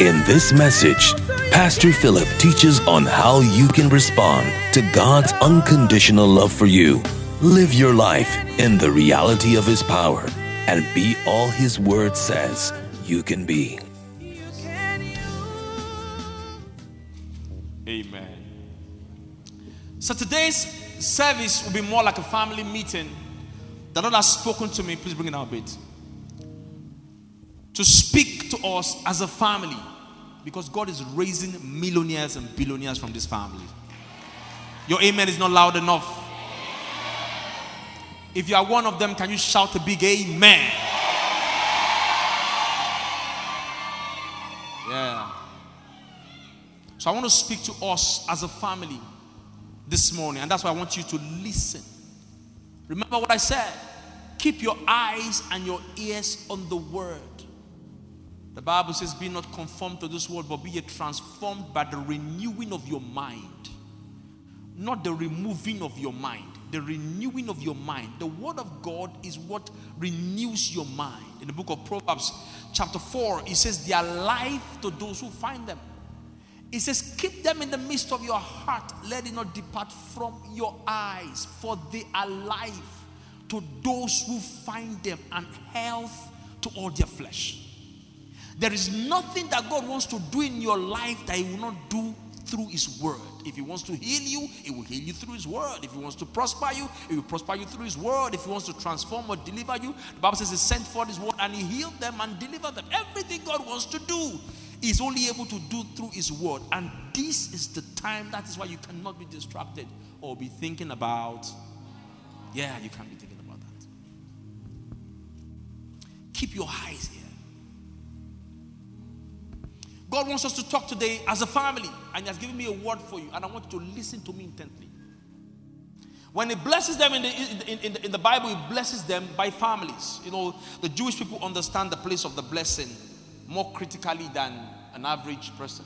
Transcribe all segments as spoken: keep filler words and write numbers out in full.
In this message, Pastor Philip teaches on how you can respond to God's unconditional love for you. Live your life in the reality of His power and be all His Word says you can be. Amen. So today's service will be more like a family meeting. The Lord has spoken to me. Please bring it out a bit. To speak to us as a family, because God is raising millionaires and billionaires from this family. Your amen is not loud enough. If you are one of them, can you shout a big amen? Yeah. So I want to speak to us as a family this morning, and that's why I want you to listen. Remember what I said. Keep your eyes and your ears on the word. The Bible says, be not conformed to this world, but be ye transformed by the renewing of your mind. Not the removing of your mind. The renewing of your mind. The word of God is what renews your mind. In the book of Proverbs chapter four, it says, they are life to those who find them. It says, keep them in the midst of your heart. Let it not depart from your eyes. For they are life to those who find them, and health to all their flesh. There is nothing that God wants to do in your life that He will not do through His word. If He wants to heal you, He will heal you through His word. If He wants to prosper you, He will prosper you through His word. If He wants to transform or deliver you, the Bible says He sent forth His word and He healed them and delivered them. Everything God wants to do, He's only able to do through His word. And this is the time. That is why you cannot be distracted or be thinking about. Yeah, you can't be thinking about that. Keep your eyes here. God wants us to talk today as a family, and He has given me a word for you, and I want you to listen to me intently. When He blesses them in the, in, in, in the Bible, He blesses them by families. You know, the Jewish people understand the place of the blessing more critically than an average person.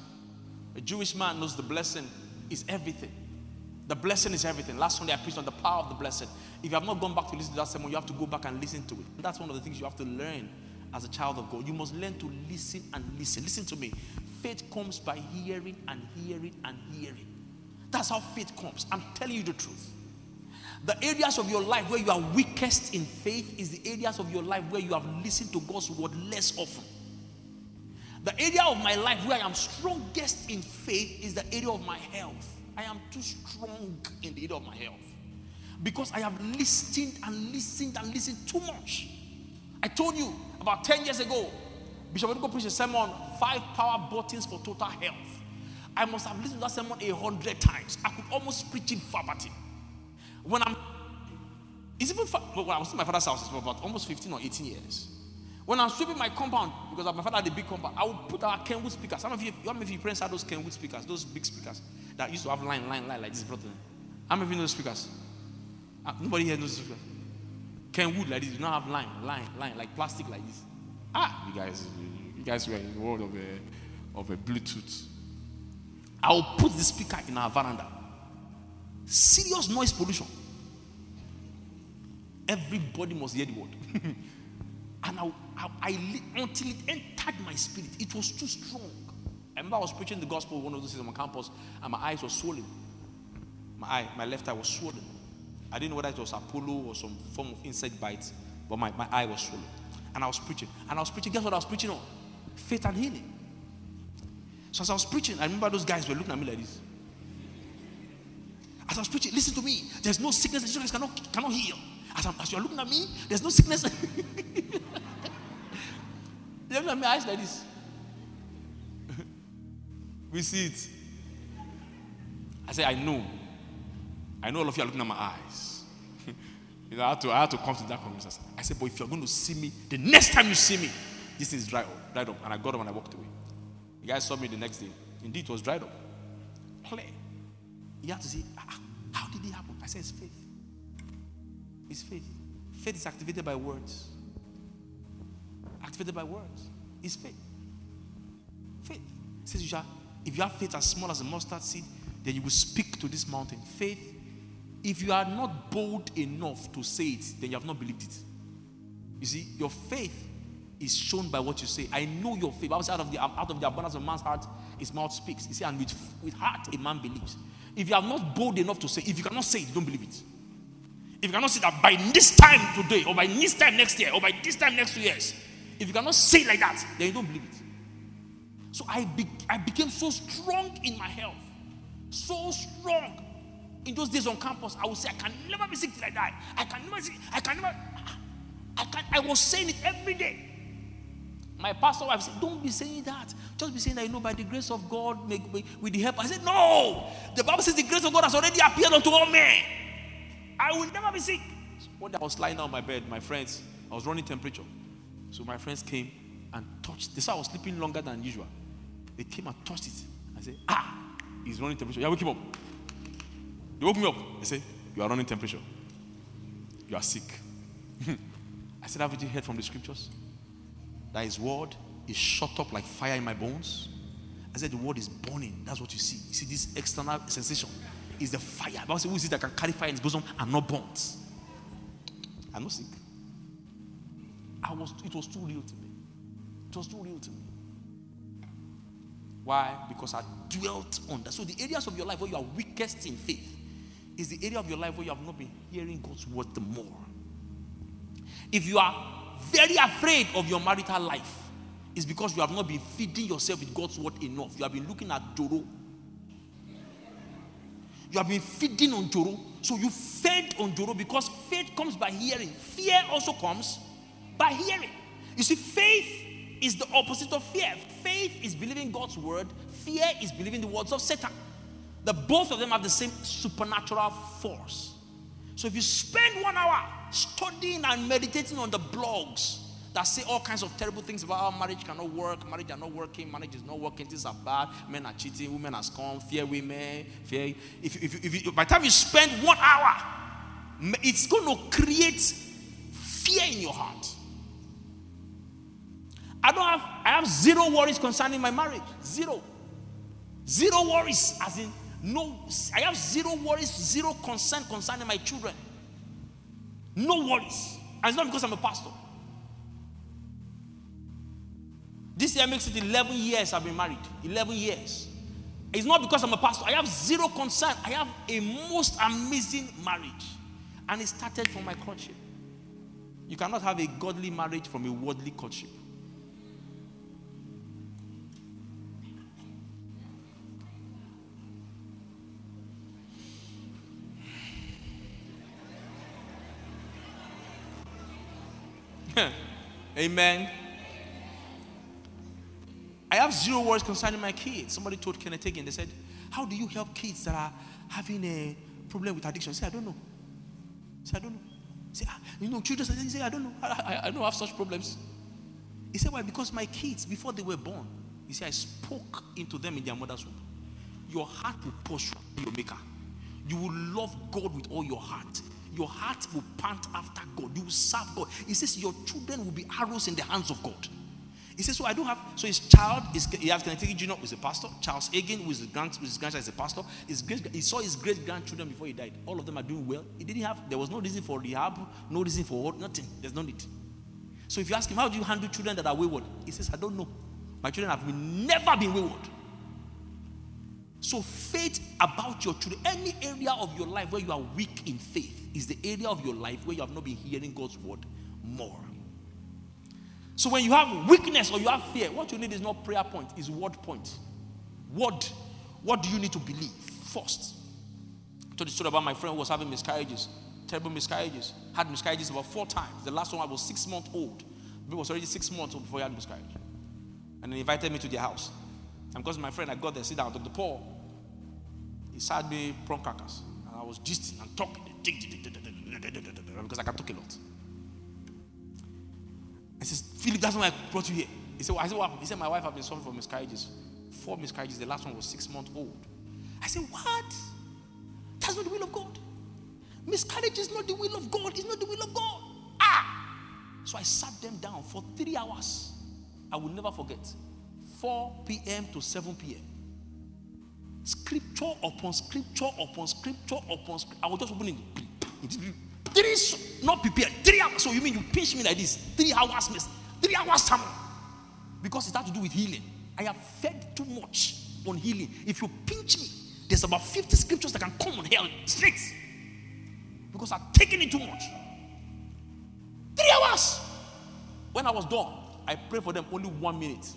A Jewish man knows the blessing is everything. The blessing is everything. Last Sunday I preached on the power of the blessing. If you have not gone back to listen to that sermon, you have to go back and listen to it. And that's one of the things you have to learn. As a child of God, you must learn to listen and listen. Listen to me. Faith comes by hearing and hearing and hearing. That's how faith comes. I'm telling you the truth. The areas of your life where you are weakest in faith is the areas of your life where you have listened to God's word less often. The area of my life where I am strongest in faith is the area of my health. I am too strong in the area of my health because I have listened and listened and listened too much. I told you about ten years ago, Bishop Biu preached a sermon, five power buttons for total health. I must have listened to that sermon a hundred times. I could almost preach in verbatim. When I'm, it's even, well, I was in my father's house for about almost fifteen or eighteen years. When I'm sweeping my compound, because my father had a big compound, I would put our Kenwood speakers. Some of you, how many of you parents had those Kenwood speakers, those big speakers that used to have line, line, line like this? How many of you know those speakers? Nobody here knows those speakers. Kenwood like this, you don't have line, line, line, like plastic like this. Ah, you guys, you guys were in the world of a, of a Bluetooth. I will put the speaker in our veranda. Serious noise pollution. Everybody must hear the word. And I, I, I until it entered my spirit, it was too strong. I remember I was preaching the gospel one of those days on my campus, and my eyes were swollen. My eye, my left eye was swollen. I didn't know whether it was Apollo or some form of insect bite, but my, my eye was swollen. And I was preaching. And I was preaching. Guess what I was preaching on? Faith and healing. So as I was preaching, I remember those guys were looking at me like this. As I was preaching, listen to me. There's no sickness that you guys cannot, cannot heal. As, as you're looking at me, there's no sickness. They're looking at my eyes like this. We see it. I say, I know. I know all of you are looking at my eyes. You know, I had to, I had to come to that conclusion. I said, but if you're going to see me, the next time you see me, this is dried up, dried up. And I got up and I walked away. The guy saw me the next day. Indeed, it was dried up. Clear. You have to see, ah, how did it happen? I said, it's faith. is faith. Faith is activated by words. Activated by words is faith. Faith. It says you shall, if you have faith as small as a mustard seed, then you will speak to this mountain. Faith. If you are not bold enough to say it, then you have not believed it. You see, your faith is shown by what you say. I know your faith. I was out of the out of the abundance of man's heart, his mouth speaks. You see, and with with heart a man believes. If you are not bold enough to say, if you cannot say it, you don't believe it. If you cannot say that by this time today, or by this time next year, or by this time next two years, if you cannot say it like that, then you don't believe it. So I be, I became so strong in my health, so strong. In those days on campus, I would say, I can never be sick till I die. I can never, I can never, I can. I was saying it every day. My pastor wife said, don't be saying that. Just be saying that, you know, by the grace of God, make, make, with the help. I said, no. The Bible says the grace of God has already appeared unto all men. I will never be sick. One day I was lying down on my bed, my friends, I was running temperature. So my friends came and touched. They saw I was sleeping longer than usual. They came and touched it. I said, ah, he's running temperature. Yeah, wake him up. They woke me up. They say, you are running temperature. You are sick. I said, haven't you heard from the scriptures? That his word is shut up like fire in my bones. I said, the word is burning. That's what you see. You see this external sensation. It's the fire. The Bible says, who is it that can carry fire in his bosom and not burnt? I'm not sick. I was, it was too real to me. It was too real to me. Why? Because I dwelt on that. So the areas of your life where you are weakest in faith is the area of your life where you have not been hearing God's word the more. If you are very afraid of your marital life, it's because you have not been feeding yourself with God's word enough. You have been looking at Doro. You have been feeding on Doro. So you fed on Doro because faith comes by hearing. Fear also comes by hearing. You see, faith is the opposite of fear. Faith is believing God's word. Fear is believing the words of Satan. The both of them have the same supernatural force. So if you spend one hour studying and meditating on the blogs that say all kinds of terrible things about how marriage cannot work, marriage are not working, marriage is not working, things are bad, men are cheating, women are scum, fear women, fear. If, if, if, if, if by the time you spend one hour, it's going to create fear in your heart. I don't have, I have zero worries concerning my marriage. Zero. Zero worries, as in, no, I have zero worries, zero concern concerning my children. No worries. And it's not because I'm a pastor. This year makes it eleven years I've been married. eleven years. It's not because I'm a pastor. I have zero concern. I have a most amazing marriage. And it started from my courtship. You cannot have a godly marriage from a worldly courtship. Amen. I have zero worries concerning my kids. Somebody told Kenneth Hagin, they said, how do you help kids that are having a problem with addiction? He said, I don't know. He said, I don't know. He said, you know, children, he said, I don't know. I, I, I don't have such problems. He said, why? Because my kids, before they were born, he said, I spoke into them in their mother's womb. Your heart will pursue your maker. You will love God with all your heart. Your heart will pant after God. You will serve God. He says your children will be arrows in the hands of God. He says, so I don't have, so his child, is, he has Kenneth Junior who is a pastor, Charles Hagin, who is his grandchild is a pastor. His great, he saw his great-grandchildren before he died. All of them are doing well. He didn't have, there was no reason for rehab, no reason for nothing. There's no need. So if you ask him, how do you handle children that are wayward? He says, I don't know. My children have been, never been wayward. So faith about your children, any area of your life where you are weak in faith is the area of your life where you have not been hearing God's word more. So when you have weakness or you have fear, what you need is not prayer point, it's word point. Word. What do you need to believe first? I told the story about my friend who was having miscarriages, terrible miscarriages, had miscarriages about four times. The last one I was six months old. It was already six months old before he had miscarriage. And they invited me to their house. And because my friend, I got there, sit down, Doctor Paul, he served me prawn crackers. And I was gisting and talking. Because I can talk a lot. I says, Philip, that's why I brought you here. He said, well, I said, what happened? He said, my wife has been suffering from miscarriages. Four miscarriages. The last one was six months old. I said, what? That's not the will of God. Miscarriage is not the will of God. It's not the will of God. Ah! So I sat them down for three hours. I will never forget. four p.m. to seven p.m. Scripture upon scripture upon scripture upon scripture. I was just opening. Three, not prepared. Three hours. So you mean you pinch me like this? Three hours, miss. Three hours, sermon. Because it has to do with healing. I have fed too much on healing. If you pinch me, there's about fifty scriptures that can come on hell straight. Because I've taken it too much. Three hours. When I was done, I prayed for them only one minute.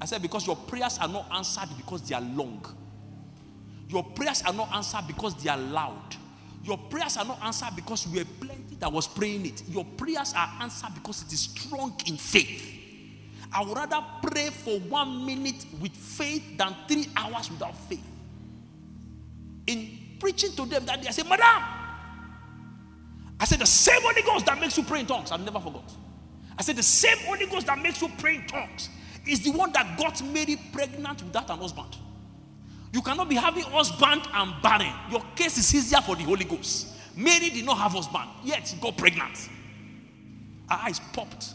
I said, because your prayers are not answered because they are long. Your prayers are not answered because they are loud. Your prayers are not answered because we were plenty that was praying it. Your prayers are answered because it is strong in faith. I would rather pray for one minute with faith than three hours without faith. In preaching to them that day, I said, Madam, I said, the same Holy Ghost that makes you pray in tongues, I've never forgot. I said, the same Holy Ghost that makes you pray in tongues is the one that got Mary pregnant without an husband. You cannot be having husband and barren. Your case is easier for the Holy Ghost. Mary did not have husband, yet she got pregnant. Her eyes popped.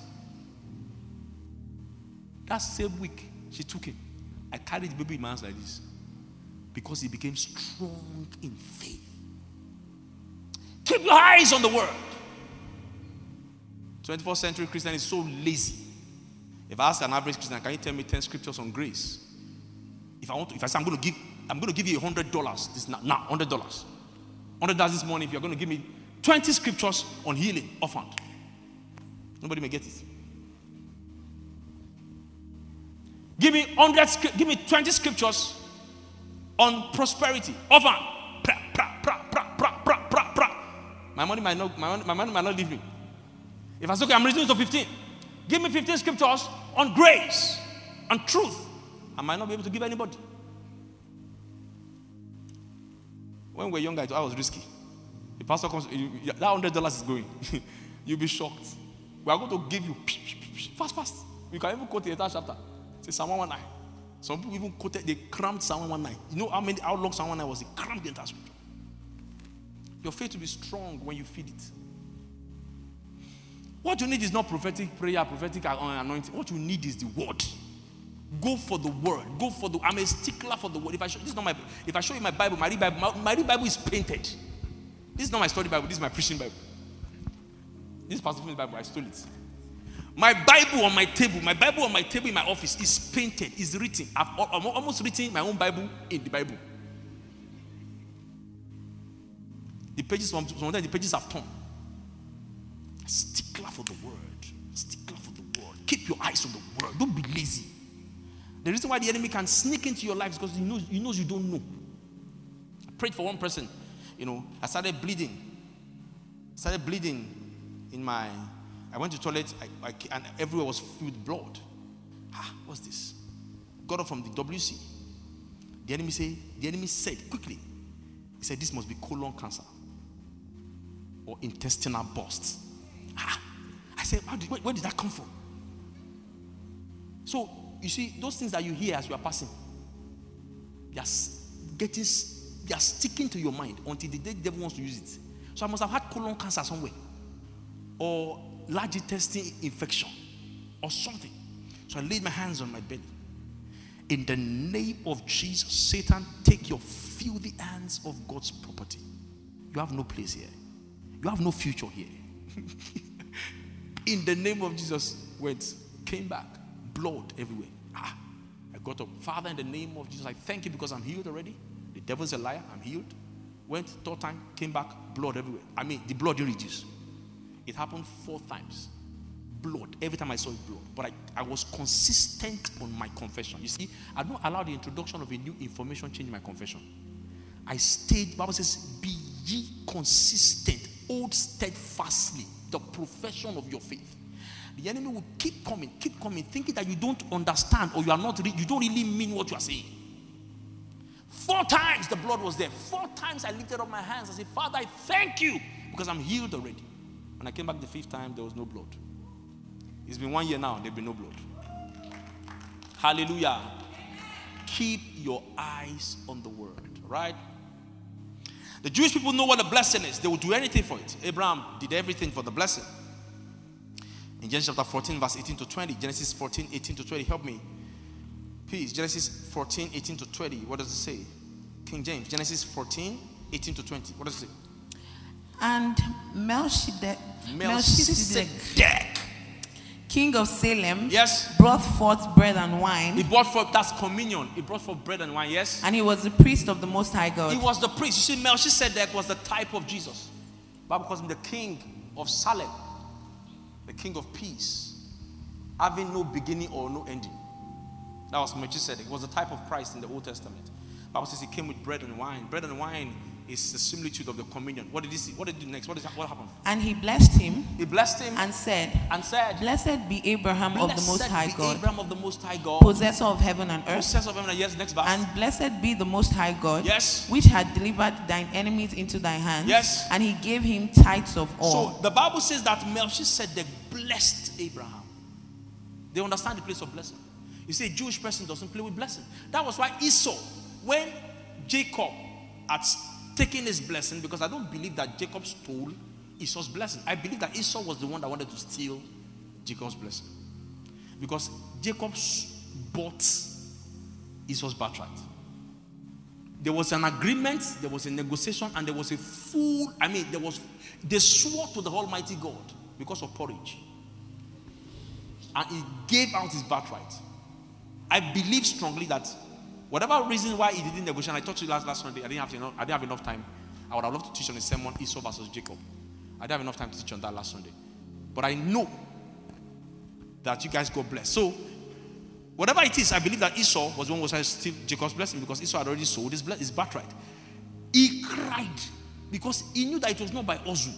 That same week, she took it. I carried the baby in my hands like this. Because he became strong in faith. Keep your eyes on the world. twenty-first century Christian is so lazy. If I ask an average Christian, can you tell me ten scriptures on grace? If I want to, if I say I'm going to give, I'm going to give you one hundred dollars this now, now one hundred dollars. one hundred dollars this morning if you're going to give me twenty scriptures on healing, offhand. Nobody may get it. Give me one hundred, give me twenty scriptures on prosperity. Over. Pra, pra, pra, pra, pra, pra, pra, pra. My money might not, my money, my money might not leave me. If I say, okay, I'm reducing to fifteen. Give me fifteen scriptures on grace and truth. I might not be able to give anybody. When we were younger, I was risky. The pastor comes, that one hundred dollars is going. You'll be shocked. We are going to give you fast, fast. You can even quote the entire chapter. Say Psalm one nineteen. Some people even quoted, they crammed Psalm one nineteen. You know how many how long Psalm one nineteen was? They crammed the entire scripture. Your faith will be strong when you feed it. What you need is not prophetic prayer, prophetic anointing. What you need is the word. Go for the word. Go for the. I'm a stickler for the word. If I show this is not my. If I show you my Bible, my Bible, my, my Bible is painted. This is not my study Bible. This is my preaching Bible. This is Pastor Finn's Bible. I stole it. My Bible on my table, my Bible on my table in my office is painted, is written. I've almost written my own Bible in the Bible. The pages, sometimes the pages have torn. Stickler for the word. Stickler for the word. Keep your eyes on the word. Don't be lazy. The reason why the enemy can sneak into your life is because he knows, he knows you don't know. I prayed for one person. You know, I started bleeding. I started bleeding in my... I went to the toilet, I, I, and everywhere was filled with blood. Ah, what's this? Got up from the W C. The enemy said, the enemy said quickly, he said, this must be colon cancer or intestinal burst. Ah, I said, How did, where, where did that come from? So, you see, those things that you hear as you are passing, they are, getting, they are sticking to your mind until the day the devil wants to use it. So I must have had colon cancer somewhere. Or large intestine infection or something. So I laid my hands on my belly. In the name of Jesus, Satan, take your filthy hands of God's property. You have no place here. You have no future here. In the name of Jesus, went, came back, blood everywhere. Ah, I got up. Father, in the name of Jesus, I thank you because I'm healed already. The devil's a liar. I'm healed. Went, third time, came back, blood everywhere. I mean, the blood didn't reduce. It happened four times. Blood. Every time I saw it, blood. But I, I was consistent on my confession. You see, I don't allow the introduction of a new information change my confession. I stayed, the Bible says, be ye consistent, hold steadfastly the profession of your faith. The enemy will keep coming, keep coming, thinking that you don't understand or you are not, re- you don't really mean what you are saying. Four times the blood was there. Four times I lifted up my hands. I said, Father, I thank you because I'm healed already. When I came back the fifth time, there was no blood. It's been one year now, there'll be no blood. Hallelujah. Keep your eyes on the word, right? The Jewish people know what a blessing is. They will do anything for it. Abraham did everything for the blessing. In Genesis chapter fourteen, verse eighteen to twenty. Genesis fourteen, eighteen to twenty. Help me, please. Genesis fourteen, eighteen to twenty. What does it say? King James. Genesis fourteen, eighteen to twenty. What does it say? And Melchizedek, Melchizedek, king of Salem, yes, brought forth bread and wine. He brought forth, that's communion. He brought forth bread and wine, yes. And he was the priest of the Most High God. He was the priest. You see, Melchizedek was the type of Jesus. The Bible calls him the king of Salem, the king of peace, having no beginning or no ending. That was Melchizedek. He was the type of Christ in the Old Testament. The Bible says he came with bread and wine. Bread and wine is the similitude of the communion. What did he see? What did he do next? What, is, what happened? And he blessed him. He blessed him. And said, and said Blessed be Abraham blessed of the Most High God. Abraham of the Most High God. Possessor of heaven and earth. Possessor of heaven and earth. Yes, next verse. And blessed be the Most High God. Yes. Which had delivered thine enemies into thy hands. Yes. And he gave him tithes of all. So the Bible says that Melchizedek blessed Abraham. They understand the place of blessing. You see, a Jewish person doesn't play with blessing. That was why Esau, when Jacob had taking his blessing, because I don't believe that Jacob stole Esau's blessing. I believe that Esau was the one that wanted to steal Jacob's blessing, because Jacob bought Esau's birthright. There was an agreement, there was a negotiation, and there was a full, I mean, there was, they swore to the Almighty God because of porridge. And he gave out his birthright. I believe strongly that whatever reason why he didn't negotiate, and I taught you last, last Sunday, I didn't have enough, I didn't have enough time. I would have loved to teach on a sermon, Esau versus Jacob. I didn't have enough time to teach on that last Sunday. But I know that you guys got blessed. So, whatever it is, I believe that Esau was the one who was trying to steal Jacob's blessing, because Esau had already sold his, his birthright. He cried because he knew that it was not by Ozu.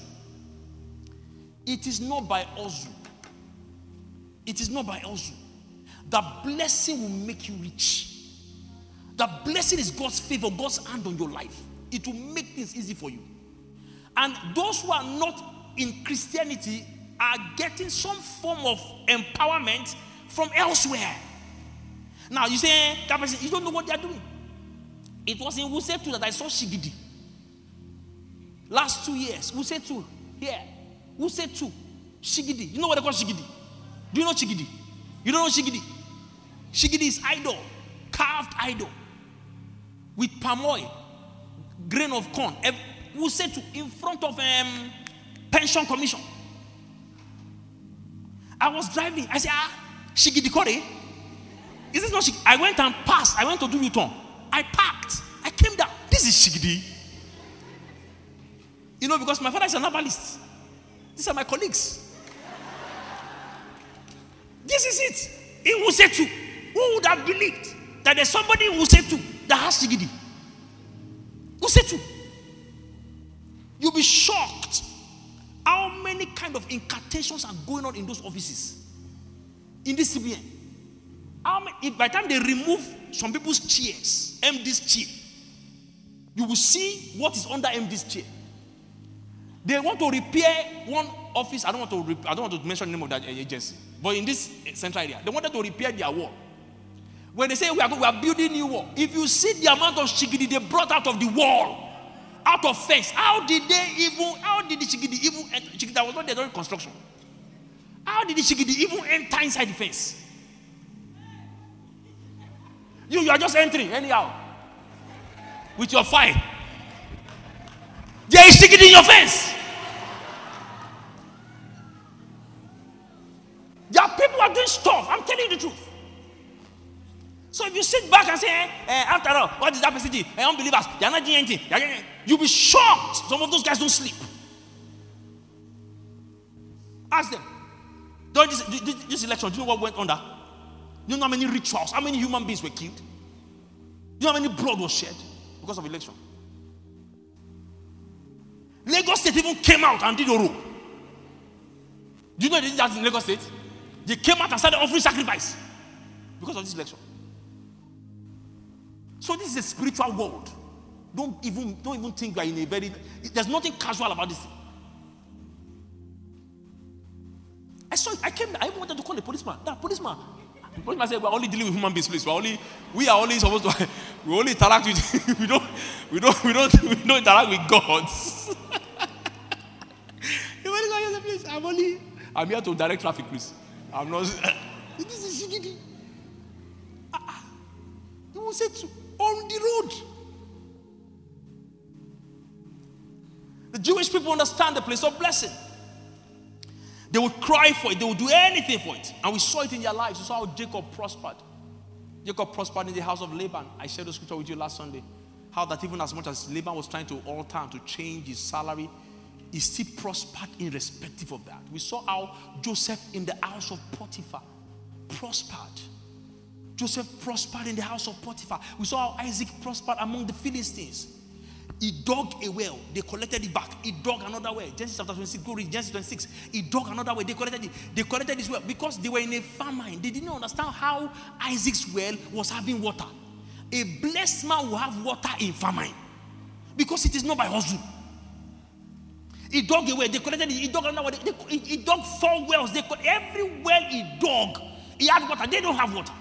It is not by Ozu. It is not by Ozu. The blessing will make you rich. The blessing is God's favor, God's hand on your life. It will make things easy for you. And those who are not in Christianity are getting some form of empowerment from elsewhere. Now, you say, that person, you don't know what they are doing. It was in Wuse two that I saw Shigidi. Last two years, Wuse two, yeah. Wuse two, Shigidi. You know what they call Shigidi? Do you know Shigidi? You don't know Shigidi? Shigidi is idol, carved idol. With palm oil, grain of corn, who said to in front of um, pension commission. I was driving. I said, ah, Shigidikore. Is this not Shigidi? I went and passed. I went to do U-turn. I parked. I came down. This is Shigidi. You know, because my father is an herbalist. These are my colleagues. This is it. In Wusetu, who would have believed that there's somebody in Wusetu that has Shigidi? Wusetu. You'll be shocked how many kind of incantations are going on in those offices. In this C B N. How many, if by the time they remove some people's chairs, M D's chair, you will see what is under M D's chair. They want to repair one office. I don't want to rep, I don't want to mention the name of that agency. But in this central area, they wanted to repair their wall. When they say we are, we are building new wall, if you see the amount of Shigidi they brought out of the wall, out of fence, how did they even, how did the Shigidi even, Shigidi that was not there during construction, how did the Shigidi even enter inside the fence? You, you are just entering anyhow with your fire. There is Shigidi in your fence. There are people who are doing stuff. I'm telling you the truth. So if you sit back and say, eh, eh, after all, what is that person doing? Eh, unbelievers, they are not doing anything. You'll be shocked. Some of those guys don't sleep. Ask them. During this, this, this election, do you know what went on there? Do you know how many rituals, how many human beings were killed? Do you know how many blood was shed because of election? Lagos State even came out and did Doro. Do you know they did that in Lagos State? They came out and started offering sacrifice because of this election. So this is a spiritual world. Don't even, don't even think you are in a very... There's nothing casual about this. I saw it. I came. I even wanted to call the policeman. That policeman. The policeman said, we are only dealing with human beings, please. We are only, we are only supposed to... We only interact with we don't we don't we don't we don't interact with gods. I'm only I'm here to direct traffic, please. I'm not this is Shigidi. They will say on the road. The Jewish people understand the place of blessing. They would cry for it. They would do anything for it. And we saw it in their lives. We saw how Jacob prospered. Jacob prospered in the house of Laban. I shared the scripture with you last Sunday. How that even as much as Laban was trying to all time to change his salary, he still prospered irrespective of that. We saw how Joseph in the house of Potiphar prospered. Joseph prospered in the house of Potiphar. We saw how Isaac prospered among the Philistines. He dug a well. They collected it back. He dug another well. Genesis chapter twenty-six. Go read Genesis twenty-six. He dug another well. They collected it. They collected this well because they were in a famine. They didn't understand how Isaac's well was having water. A blessed man will have water in famine because it is not by hustle. He dug a well. They collected it. He dug another well. They, they, he, he dug four wells. They every well he dug, he had water. They don't have water.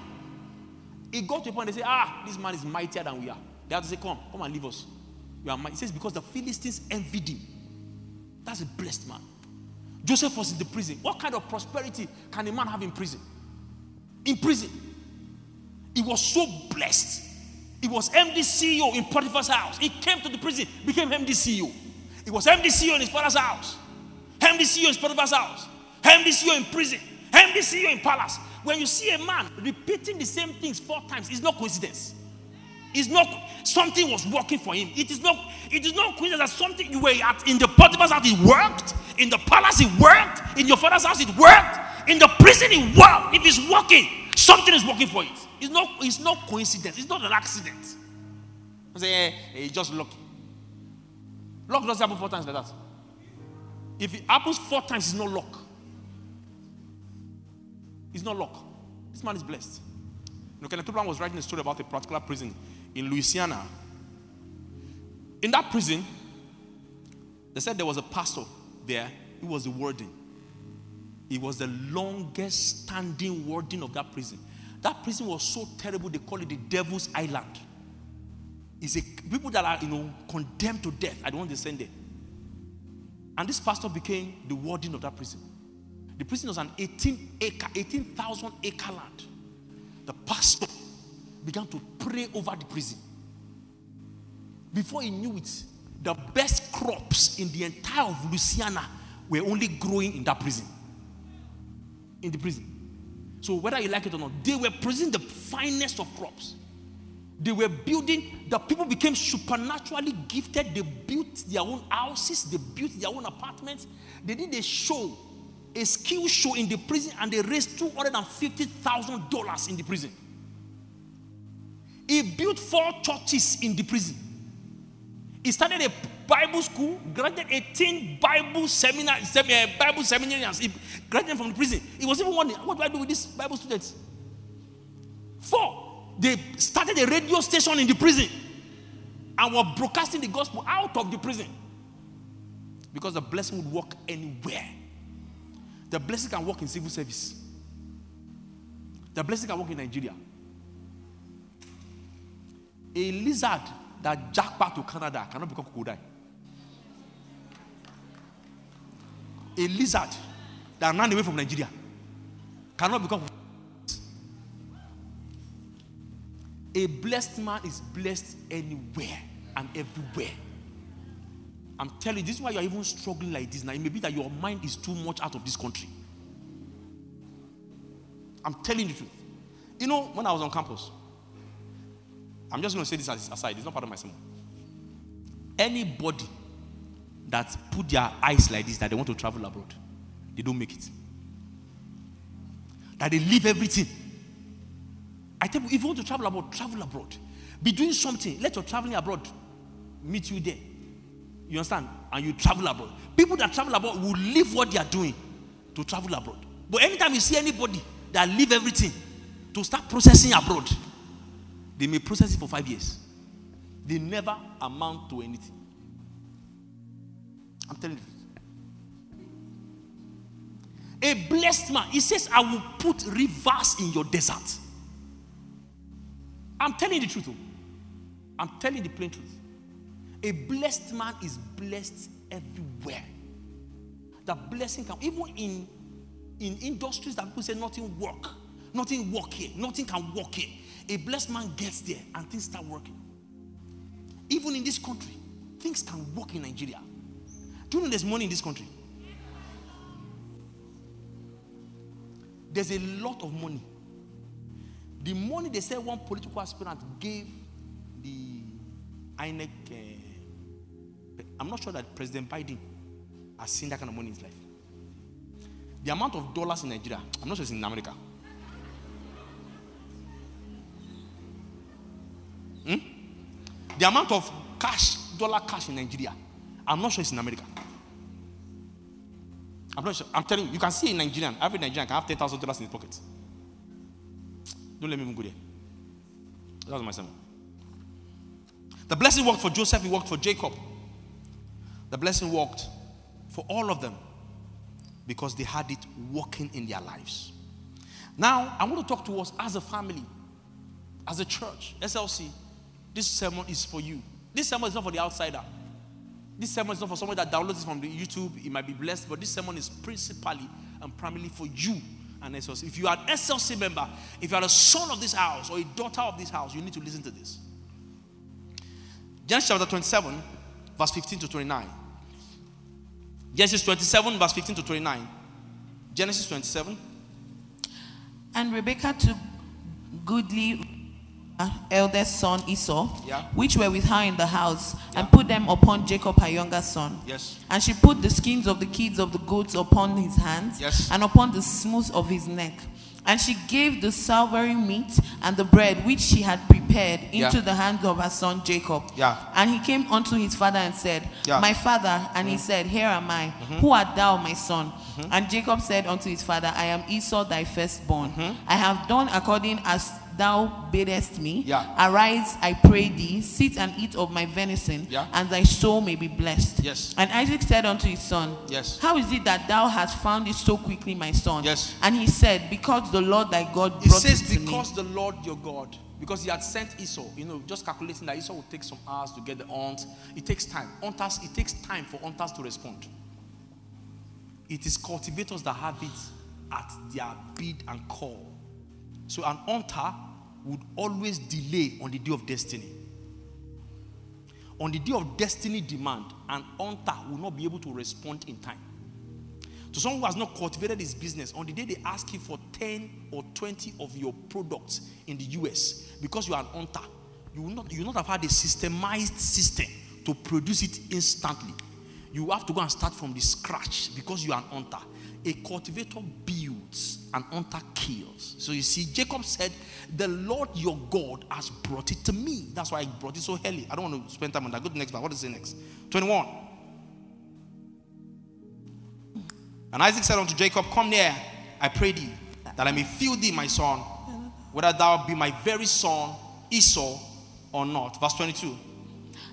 He got to a point. They say, "Ah, this man is mightier than we are." They had to say, "Come, come and leave us." It says because the Philistines envied him. That's a blessed man. Joseph was in the prison. What kind of prosperity can a man have in prison? In prison. He was so blessed. He was M D C E O in Potiphar's house. He came to the prison, became M D C E O. He was M D C E O in his father's house. M D C E O in his Potiphar's house. M D C E O in prison. M D C E O in palace. When you see a man repeating the same things four times, it's no coincidence. It's not something was working for him. It is not. It is not coincidence that something you were at in the Potiphar's house it worked, in the palace it worked, in your father's house it worked, in the prison it worked. If it's working, something is working for it. It's not. It's not coincidence. It's not an accident. I say, hey, hey, just lucky. Luck doesn't happen four times like that. If it happens four times, it's not luck. It's not luck. This man is blessed. You know, Kenneth Hagin was writing a story about a particular prison in Louisiana. In that prison, they said there was a pastor there. He was the warden. He was the longest standing warden of that prison. That prison was so terrible, they call it the Devil's Island. It's a, people that are, you know, condemned to death. I don't want to send there. And this pastor became the warden of that prison. The prison was an eighteen thousand acre land. The pastor began to pray over the prison. Before he knew it, the best crops in the entire of Louisiana were only growing in that prison. In the prison. So whether you like it or not, they were producing the finest of crops. They were building, the people became supernaturally gifted. They built their own houses. They built their own apartments. They did a show. A skill show in the prison, and they raised two hundred fifty thousand dollars in the prison. He built four churches in the prison. He started a Bible school, granted eighteen Bible seminar, Bible seminarians. He graduated from the prison. He was even wondering, what do I do with these Bible students? Four, they started a radio station in the prison and were broadcasting the gospel out of the prison because the blessing would work anywhere. The blessing can work in civil service. The blessing can work in Nigeria. A lizard that jacked back to Canada cannot become crocodile. A lizard that ran away from Nigeria cannot become. A blessed man is blessed anywhere and everywhere. I'm telling you, this is why you're even struggling like this now. It may be that your mind is too much out of this country. I'm telling you the truth. You know, when I was on campus, I'm just going to say this aside. It's not part of my sermon. Anybody that put their eyes like this, that they want to travel abroad, they don't make it. That they leave everything. I tell you, if you want to travel abroad, travel abroad. Be doing something. Let your traveling abroad meet you there. You understand? And you travel abroad. People that travel abroad will leave what they are doing to travel abroad. But anytime you see anybody that leave everything to start processing abroad, they may process it for five years. They never amount to anything. I'm telling you. A blessed man, he says, I will put rivers in your desert. I'm telling you the truth. I'm telling the plain truth. A blessed man is blessed everywhere. That blessing can, even in, in industries that people say nothing work, nothing work here, nothing can work here. A blessed man gets there and things start working. Even in this country, things can work in Nigeria. Do you know there's money in this country? There's a lot of money. The money they said one political aspirant gave the I N E C, uh, I'm not sure that President Biden has seen that kind of money in his life. The amount of dollars in Nigeria, I'm not sure it's in America. Hmm? The amount of cash, dollar cash in Nigeria, I'm not sure it's in America. I'm not sure. I'm telling you, you can see a Nigerian, every Nigerian can have ten thousand dollars in his pocket. Don't let me even go there. That was my sermon. The blessing worked for Joseph, it worked for Jacob. The blessing worked for all of them because they had it working in their lives. Now, I want to talk to us as a family, as a church, S L C. This sermon is for you. This sermon is not for the outsider. This sermon is not for someone that downloads it from the YouTube. It might be blessed, but this sermon is principally and primarily for you and S L C. If you are an S L C member, if you are a son of this house or a daughter of this house, you need to listen to this. Genesis chapter twenty-seven, verse fifteen to twenty-nine. Genesis twenty-seven, verse fifteen to twenty-nine. Genesis twenty-seven. And Rebekah took goodly eldest son Esau, yeah, which were with her in the house, yeah, and put them upon Jacob her younger son. Yes. And she put the skins of the kids of the goats upon his hands, yes, and upon the smooth of his neck. And she gave the savory meat and the bread which she had prepared into, yeah, the hand of her son Jacob. Yeah. And he came unto his father and said, yeah, my father. And mm-hmm. he said, here am I. Mm-hmm. Who art thou, my son? Mm-hmm. And Jacob said unto his father, I am Esau thy firstborn. Mm-hmm. I have done according as thou badest me. Yeah. Arise, I pray thee, sit and eat of my venison, yeah, and thy soul may be blessed. Yes. And Isaac said unto his son, yes, how is it that thou hast found it so quickly, my son? Yes. And he said, because the Lord thy God brought it, says, it to me. It says, because the Lord your God, because he had sent Esau. You know, just calculating that Esau would take some hours to get the aunt. It takes time. Hunters, it takes time for hunters to respond. It is cultivators that have it at their bid and call. So an hunter would always delay on the day of destiny. On the day of destiny demand, an hunter will not be able to respond in time. To someone who has not cultivated his business, on the day they ask you for ten or twenty of your products in the U S, because you are an hunter, you will not, you will not have had a systemized system to produce it instantly. You have to go and start from the scratch because you are an hunter. A cultivator builds, an hunter kills. So you see, Jacob said, the Lord your God has brought it to me. That's why I brought it so early. I don't want to spend time on that. Go to the next one. What does it say next? twenty-one. And Isaac said unto Jacob, come near, I pray thee, that I may feel thee, my son, whether thou be my very son, Esau, or not. Verse twenty-two.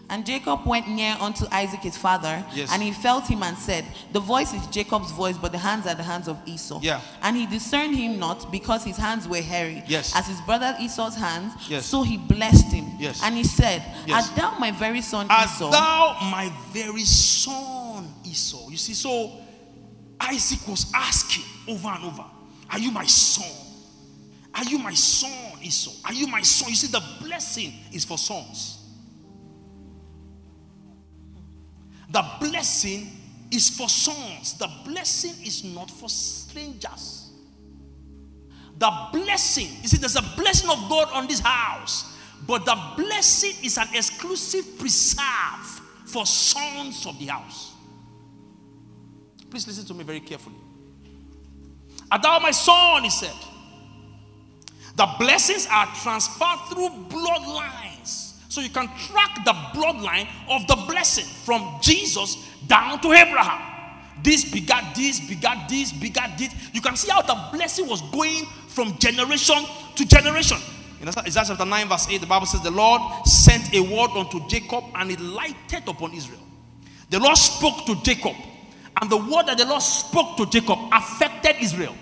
And Jacob went near unto Isaac his father, yes, and he felt him and said, the voice is Jacob's voice, but the hands are the hands of Esau. Yeah. And he discerned him not, because his hands were hairy, yes, as his brother Esau's hands, yes, so he blessed him. Yes. And he said, yes, art thou my very son Esau? Art thou my very son Esau? You see, so Isaac was asking over and over, are you my son? Are you my son Esau? Are you my son? You see, the blessing is for sons. The blessing is for sons. The blessing is not for strangers. The blessing, you see, there's a blessing of God on this house, but the blessing is an exclusive preserve for sons of the house. Please listen to me very carefully. Art thou my son, he said. The blessings are transferred through bloodlines. So you can track the bloodline of the blessing from Jesus down to Abraham. This begat this, begat this, begat this. You can see how the blessing was going from generation to generation. In Isaiah chapter nine verse eight, the Bible says, the Lord sent a word unto Jacob, and it lighted upon Israel. The Lord spoke to Jacob, and the word that the Lord spoke to Jacob affected Israel.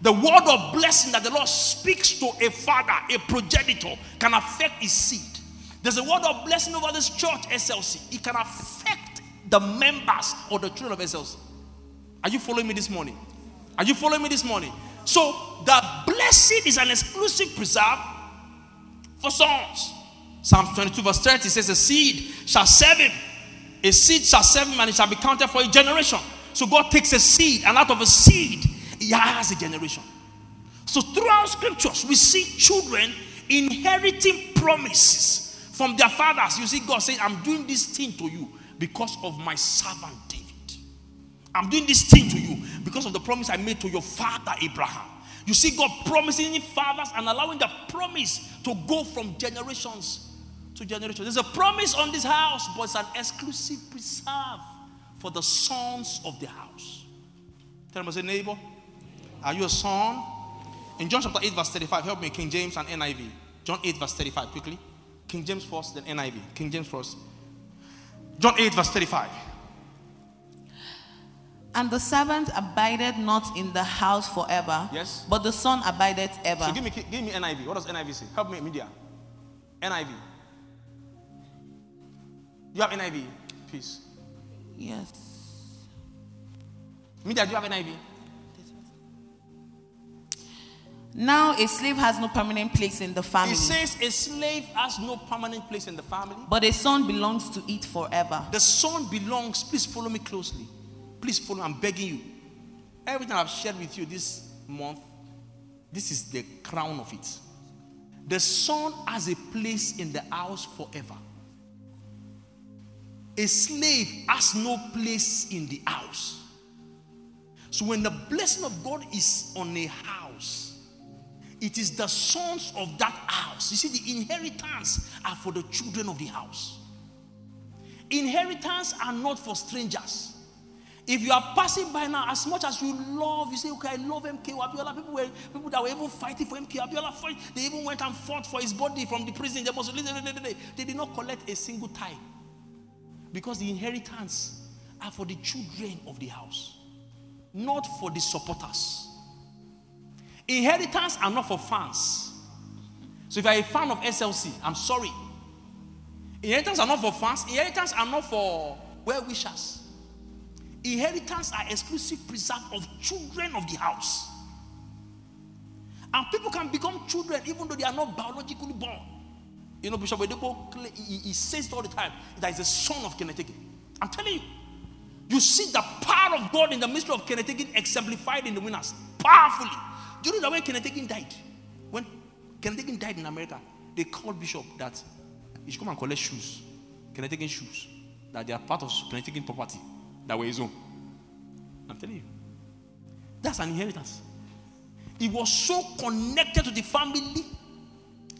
The word of blessing that the Lord speaks to a father, a progenitor, can affect his seed. There's a word of blessing over this church, S L C. It can affect the members or the children of S L C. Are you following me this morning? Are you following me this morning? So the blessing is an exclusive preserve for sons. Psalm twenty-two verse thirty says, a seed shall serve him. A seed shall serve him and it shall be counted for a generation. So God takes a seed, and out of a seed, he has a generation. So throughout scriptures, we see children inheriting promises from their fathers. You see God saying, I'm doing this thing to you because of my servant David. I'm doing this thing to you because of the promise I made to your father Abraham. You see God promising fathers and allowing the promise to go from generations to generations. There's a promise on this house, but it's an exclusive preserve for the sons of the house. Tell them, I say, neighbor, are you a son? In John chapter eight verse thirty-five, help me, King James and N I V. John eight verse thirty-five, quickly. King James first, then N I V. King James first. John eight verse thirty-five. And the servant abideth not in the house forever, yes, but the son abideth ever. So give me, give me N I V. What does N I V say? Help me, media. N I V. You have N I V, please. Yes. Media, do you have N I V? Now a slave has no permanent place in the family. It says a slave has no permanent place in the family. But a son belongs to it forever. The son belongs, please follow me closely. Please follow, I'm begging you. Everything I've shared with you this month, this is the crown of it. The son has a place in the house forever. A slave has no place in the house. So when the blessing of God is on a house, it is the sons of that house. You see, the inheritance are for the children of the house. Inheritance are not for strangers. If you are passing by now, as much as you love, you say, okay, I love M K Abiola. People were people that were even fighting for M K Abiola. Fight. They even went and fought for his body from the prison. They, must, they did not collect a single time. Because the inheritance are for the children of the house, not for the supporters. Inheritance are not for fans. So if you are a fan of S L C, I'm sorry. Inheritance are not for fans. Inheritance are not for well-wishers. Inheritance are exclusive preserve of children of the house. And people can become children even though they are not biologically born. You know, Bishop Biu, he says it all the time, that he's a son of Kenneth Hagin. I'm telling you, you see the power of God in the ministry of Kenneth Hagin exemplified in the winners powerfully. Do you know that when Kenneth Hagin died, when Kenneth Hagin died in America, they called Bishop that he should come and collect shoes, Kenneth Hagin shoes, that they are part of Kenneth Hagin property, that were his own. I'm telling you, that's an inheritance. He was so connected to the family.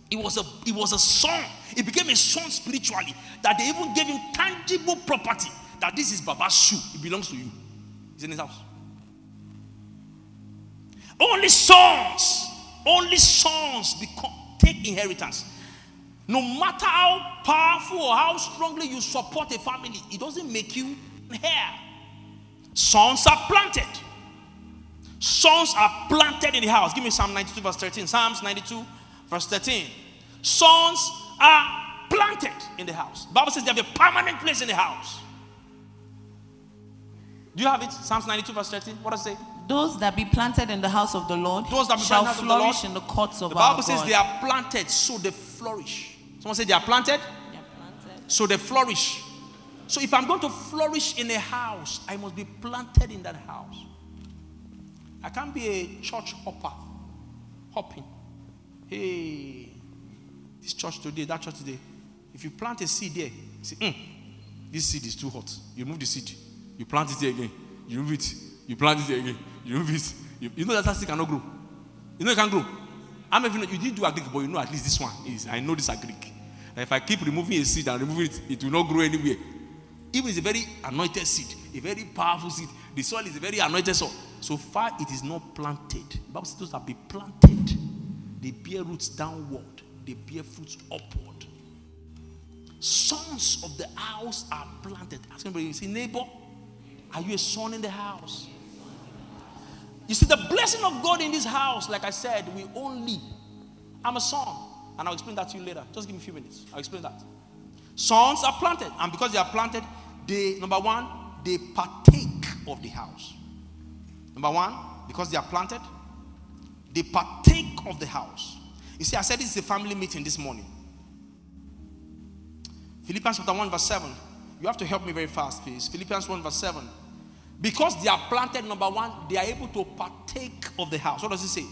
He was a he was a son. He became a son spiritually that they even gave him tangible property. That this is Baba's shoe. It belongs to you. It's in his house. Only sons, only sons become, take inheritance. No matter how powerful or how strongly you support a family, it doesn't make you heir. Sons are planted. Sons are planted in the house. Give me Psalm ninety-two verse thirteen. Psalms ninety-two verse thirteen. Sons are planted in the house. The Bible says they have a permanent place in the house. Do you have it? Psalms ninety-two verse thirteen. What does it say? Those that be planted in the house of the Lord Those that be shall flourish the in the courts of the our God. The Bible says they are planted, so they flourish. Someone say they are planted? They are planted. So they flourish. So if I'm going to flourish in a house, I must be planted in that house. I can't be a church hopper. Hopping. Hey, this church today, that church today. If you plant a seed there, you say, mm, this seed is too hot. You move the seed. You plant it there again. You move it. You plant it there again. You move it. You, you know that that seed cannot grow. You know it can grow. I mean, you, know, you didn't do agric, but you know at least this one is. I know this agric. And if I keep removing a seed and removing it, it will not grow anywhere. Even it's a very anointed seed, a very powerful seed. The soil is a very anointed soil. So far, it is not planted. The Bible says those that be planted, they bear roots downward, they bear fruits upward. Sons of the house are planted. Ask anybody, you say, neighbor, are you a son in the house? You see, the blessing of God in this house, like I said, we only. I'm a son. And I'll explain that to you later. Just give me a few minutes. I'll explain that. Sons are planted, and because they are planted, they, number one, they partake of the house. Number one, because they are planted, they partake of the house. You see, I said this is a family meeting this morning. Philippians chapter one verse seven. You have to help me very fast, please. Philippians one verse seven. Because they are planted, number one, they are able to partake of the house. What does it say?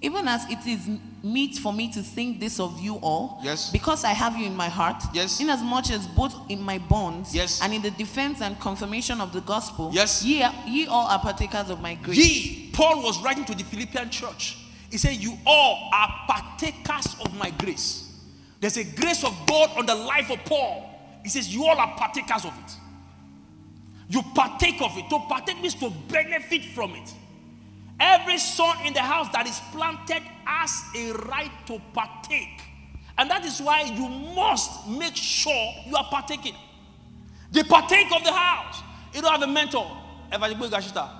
Even as it is meet for me to think this of you all, yes, because I have you in my heart, yes, inasmuch as both in my bonds, yes, and in the defense and confirmation of the gospel, yes, ye, are, ye all are partakers of my grace. Ye, Paul was writing to the Philippian church. He said, you all are partakers of my grace. There's a grace of God on the life of Paul. He says, you all are partakers of it. You partake of it. To partake means to benefit from it. Every son in the house that is planted has a right to partake. And that is why you must make sure you are partaking. They partake of the house. You don't have a mentor. Evadibu Gashita.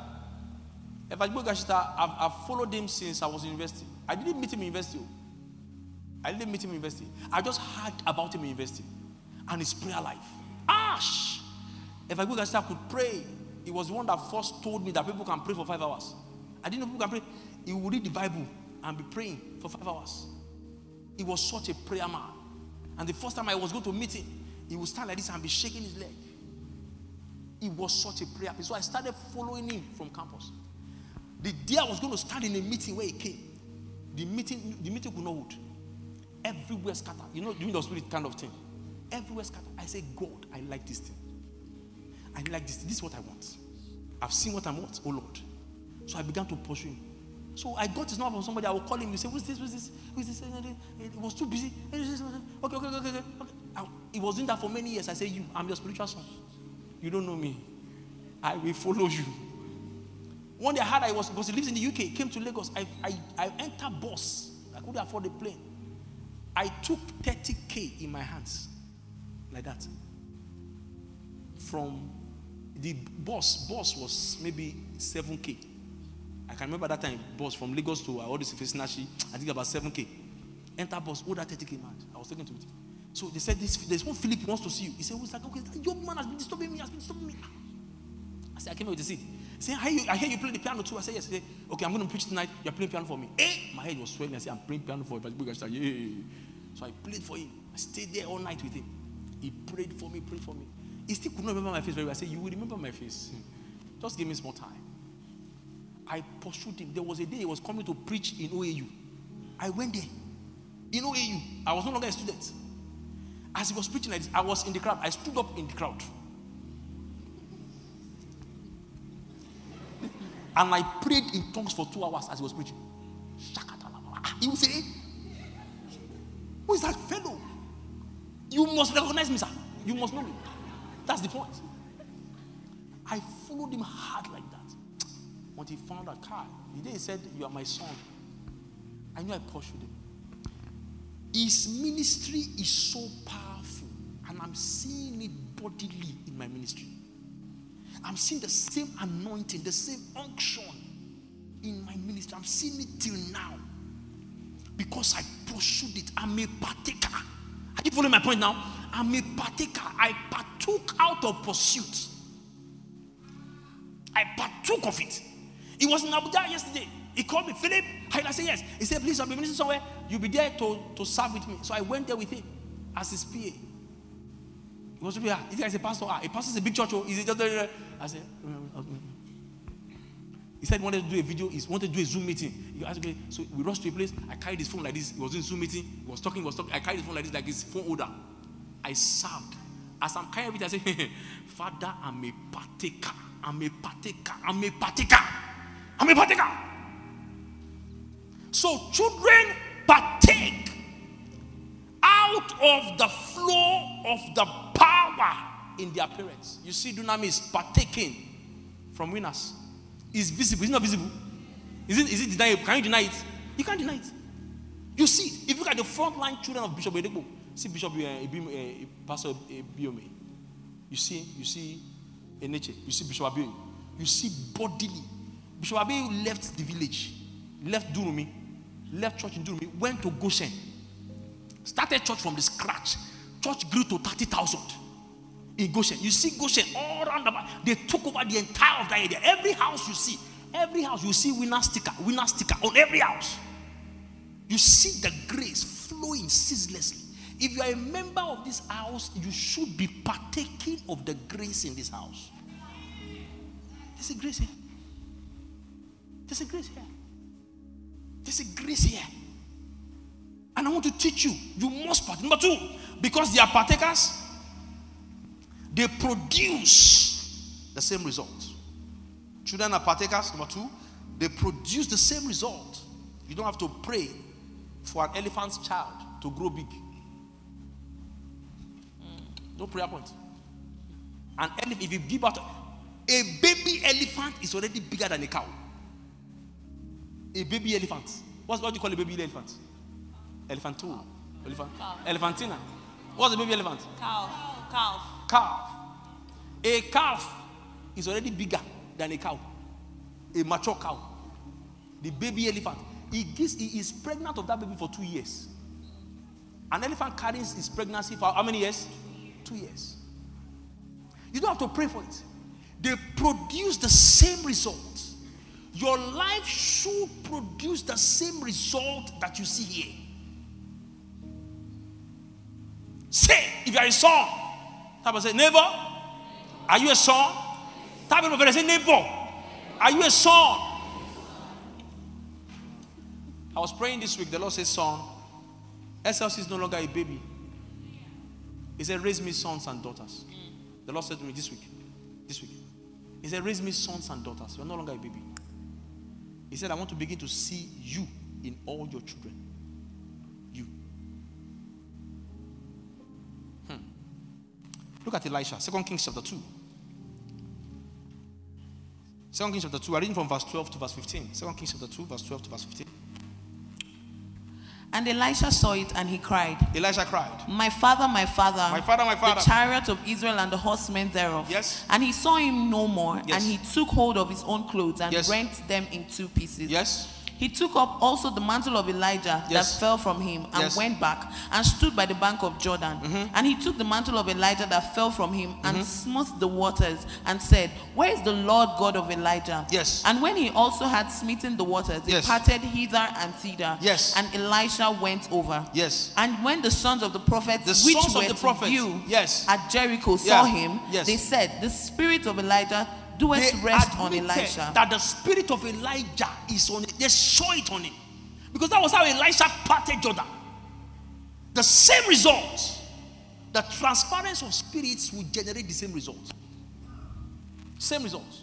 Evadibu Gashita, I've followed him since I was in university. I didn't meet him in university. I didn't meet him in university. I just heard about him in university. And his prayer life. Ash! Evadibu Gashita could pray. He was the one that first told me that people can pray for five hours. I didn't know people can pray. He would read the Bible and be praying for five hours. He was such a prayer man. And the first time I was going to meet him, he would stand like this and be shaking his leg. He was such a prayer. So I started following him from campus. The day I was going to stand in a meeting where he came, the meeting, the meeting could not hold. Everywhere scattered. You know, doing the spirit kind of thing. Everywhere scattered. I said, God, I like this thing. I like this thing. This is what I want. I've seen what I want. Oh, Lord. So I began to pursue him. So I got his number from somebody. I would call him. He said, who's this? Who's this? Who's this? It was too busy. Okay, okay, okay, okay. He was doing that for many years. I said, you, I'm your spiritual son. You don't know me. I will follow you. One day I had, I was, because he lives in the U K, came to Lagos. I, I, I entered bus. I couldn't afford the plane. I took thirty K in my hands. Like that. From the bus, bus was maybe seven K. I can remember that time, boss, from Lagos to all this Fishnashi, I think about seven K. Enter boss, oh, that thirty K man. I was taken to it. So they said, this, there's one Philip wants to see you. He said, who's that? Okay, that young man has been disturbing me, has been disturbing me. I said, I came here to see it. He said, I hear, you, I hear you play the piano too. I said, yes. He said, okay, I'm going to preach tonight. You're playing piano for me. Hey, my head was swelling. I said, I'm playing piano for you. I said, yeah. So I played for him. I stayed there all night with him. He prayed for me, prayed for me. He still could not remember my face very well. I said, you will remember my face. Just give me some more time. I pursued him. There was a day he was coming to preach in O A U. I went there. In O A U, I was no longer a student. As he was preaching, like this, I was in the crowd. I stood up in the crowd. And I prayed in tongues for two hours as he was preaching. He would say, who is that fellow? You must recognize me, sir. You must know me. That's the point. I followed him hard like that. When he found a car, the day he said, you are my son, I knew I pursued him. His ministry is so powerful, and I'm seeing it bodily in my ministry. I'm seeing the same anointing, the same unction in my ministry. I'm seeing it till now because I pursued it. I'm a partaker. Are you following my point now? I'm a partaker. I partook out of pursuit. I partook of it. He was in Abuja yesterday. He called me, Philip. I said, yes. He said, please, I'll be ministering somewhere. You'll be there to, to serve with me. So I went there with him as his P A. He was to be, ah, he said, pastor, ah, a pastor's a big church. Oh, is it just there? I said, he said he wanted to do a video. He wanted to do a Zoom meeting. He asked me, so we rushed to a place. I carried his phone like this. He was in Zoom meeting. He was talking, he was talking. I carried his phone like this, like his phone holder. I served. As I'm carrying it, I said, Father, I'm a partaker. I'm a partaker. I'm a partaker. I'm a partaker. So children partake out of the flow of the power in their parents. You see, Durumi is partaking from winners. It's visible. It's not visible. Is it? Is it deniable? Can you deny it? You can't deny it. You see, if you look at the frontline children of Bishop Biu, see Bishop Biu, Pastor Biu, you see, you see, Eneche, you see Bishop Biu, you see bodily. Bishop Abiy left the village, left Durumi, left church in Durumi, went to Goshen, started church from the scratch, Church grew to thirty thousand in Goshen. You see Goshen all around the back. They took over the entire of that area. Every house you see, every house you see winner sticker, winner sticker on every house. You see the grace flowing ceaselessly. If you are a member of this house, you should be partaking of the grace in this house. There's a grace here. There's a grace here. There's a grace here. And I want to teach you, you must part. Number two, because they are partakers, they produce the same result. Children are partakers. Number two, they produce the same result. You don't have to pray for an elephant's child to grow big. No prayer point. And if you give out, a baby elephant is already bigger than a cow. A baby elephant. What's, what do you call a baby elephant? Elephanto. Elephant. Elephantina. What's a baby elephant? Calf. Calf. Calf. A calf is already bigger than a cow. A mature cow. The baby elephant. He, gives, he is pregnant of that baby for two years. An elephant carries his pregnancy for how many years? Two years. You don't have to pray for it. They produce the same result. Your life should produce the same result that you see here. Say, if you are a son, type of say, neighbor, are you a son? Type of say, neighbor, are you a son? I was praying this week. The Lord says, son, S L C is no longer a baby. He said, raise me sons and daughters. The Lord said to me this week, this week, he said, raise me sons and daughters. You're no longer a baby. He said, I want to begin to see you in all your children. You. Hmm. Look at Elisha, Second Kings chapter two. Second Kings chapter two, I read from verse twelve to verse fifteen. Second Kings chapter two, verse twelve to verse fifteen. And Elisha saw it and he cried. Elisha cried, my father, my father, my father, my father, the chariot of Israel and the horsemen thereof. Yes. And he saw him no more. Yes. And he took hold of his own clothes and yes. rent them in two pieces. Yes. He took up also the mantle of Elijah yes. that fell from him and yes. went back and stood by the bank of Jordan. Mm-hmm. And he took the mantle of Elijah that fell from him and mm-hmm. smote the waters and said, where is the Lord God of Elijah? Yes. And when he also had smitten the waters, yes. he parted hither and thither. Yes. And Elisha went over. Yes. And when the sons of the prophets the which sons were of the to prophets. View yes. at Jericho yeah. saw him, yes. they said, the spirit of Elijah doeth rest on Elisha. That the spirit of Elijah is on it. They saw it on him. Because that was how Elisha parted Jordan. The same results. The transference of spirits will generate the same results. Same results.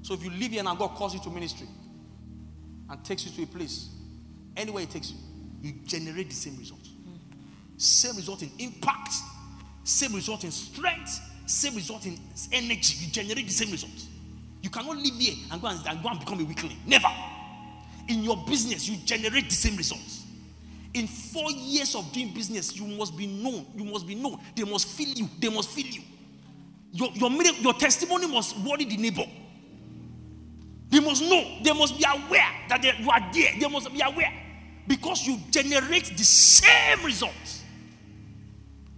So if you live here and God calls you to ministry and takes you to a place, anywhere it takes you, you generate the same result. Same result in impact, same result in strength, same result in energy. You generate the same result. You cannot live here and go and, and go and become a weakling. Never. In your business, you generate the same results. In four years of doing business, you must be known. You must be known. They must feel you. They must feel you. Your, your, your testimony must worry the neighbor. They must know. They must be aware that they, you are there. They must be aware. Because you generate the same results.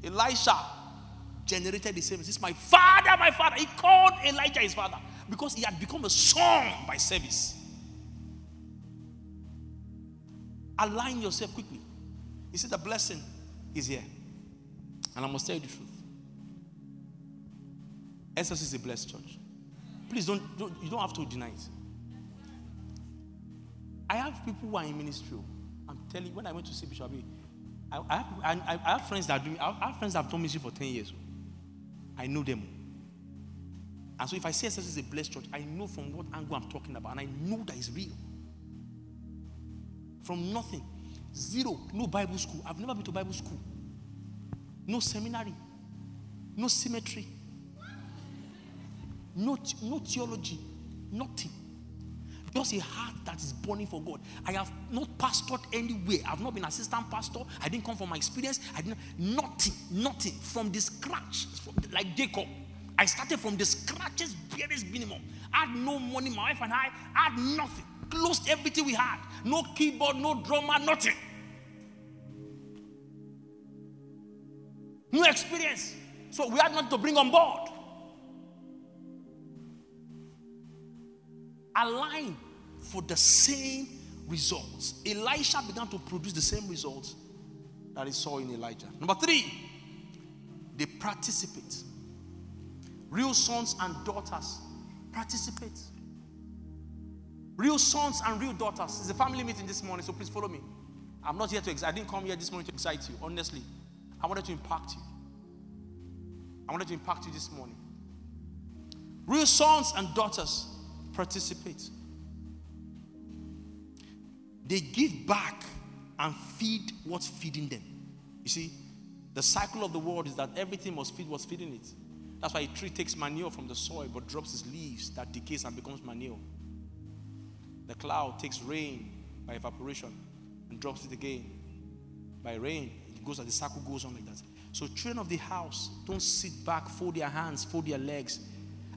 Elisha generated the same. It's my father, my father. He called Elijah his father because he had become a son by service. Align yourself quickly. He said the blessing is here. And I must tell you the truth. S L C is a blessed church. Please don't, don't, you don't have to deny it. I have people who are in ministry. I'm telling you, when I went to see Bishop Biu, I, I, have, I, I have friends that do, I have friends that have done ministry for ten years. I know them. And so if I say S L C is a blessed church, I know from what angle I'm talking about. And I know that it's real. From nothing. Zero. No Bible school. I've never been to Bible school. No seminary. No cemetery. No, no theology. Nothing. Just a heart that is burning for God. I have not pastored anywhere. I've not been assistant pastor. I didn't come from my experience. I didn't. Nothing. Nothing. From the scratch. From, like Jacob. I started from the scratches, barest minimum. I had no money. My wife and I had nothing. Closed everything we had. No keyboard, no drummer, nothing. New experience. So we had nothing to bring on board. Align for the same results. Elisha began to produce the same results that he saw in Elijah. Number three, they participate. Real sons and daughters participate. Real sons and real daughters. It's a family meeting this morning, so please follow me. I'm not here to excite. I didn't come here this morning to excite you, honestly. I wanted to impact you. I wanted to impact you this morning. Real sons and daughters participate. They give back and feed what's feeding them. You see, the cycle of the world is that everything must feed what's feeding it. That's why a tree takes manure from the soil but drops its leaves that decays and becomes manure. The cloud takes rain by evaporation and drops it again by rain. It goes, the cycle goes on like that. So children of the house, don't sit back, fold their hands, fold their legs,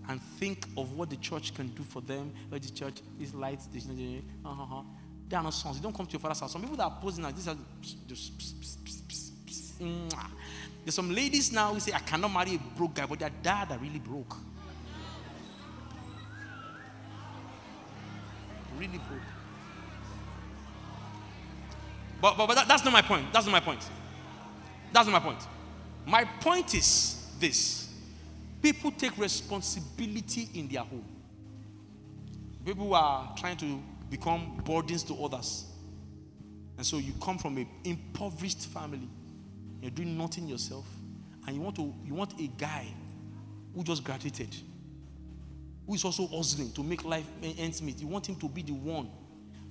and think of what the church can do for them. What the church, these lights, this, uh huh. They are not sons. They don't come to your father's house. Some people that are posing now, these are just pss, pss, pss, pss, pss, pss. There's some ladies now who say, I cannot marry a broke guy, but their dad are really broke. Really broke. But, but, but that, that's not my point. That's not my point. That's not my point. My point is this. People take responsibility in their home. People who are trying to become burdens to others. And so you come from an impoverished family. You're doing nothing yourself. And you want to you want a guy who just graduated, who is also hustling to make life ends meet. You want him to be the one.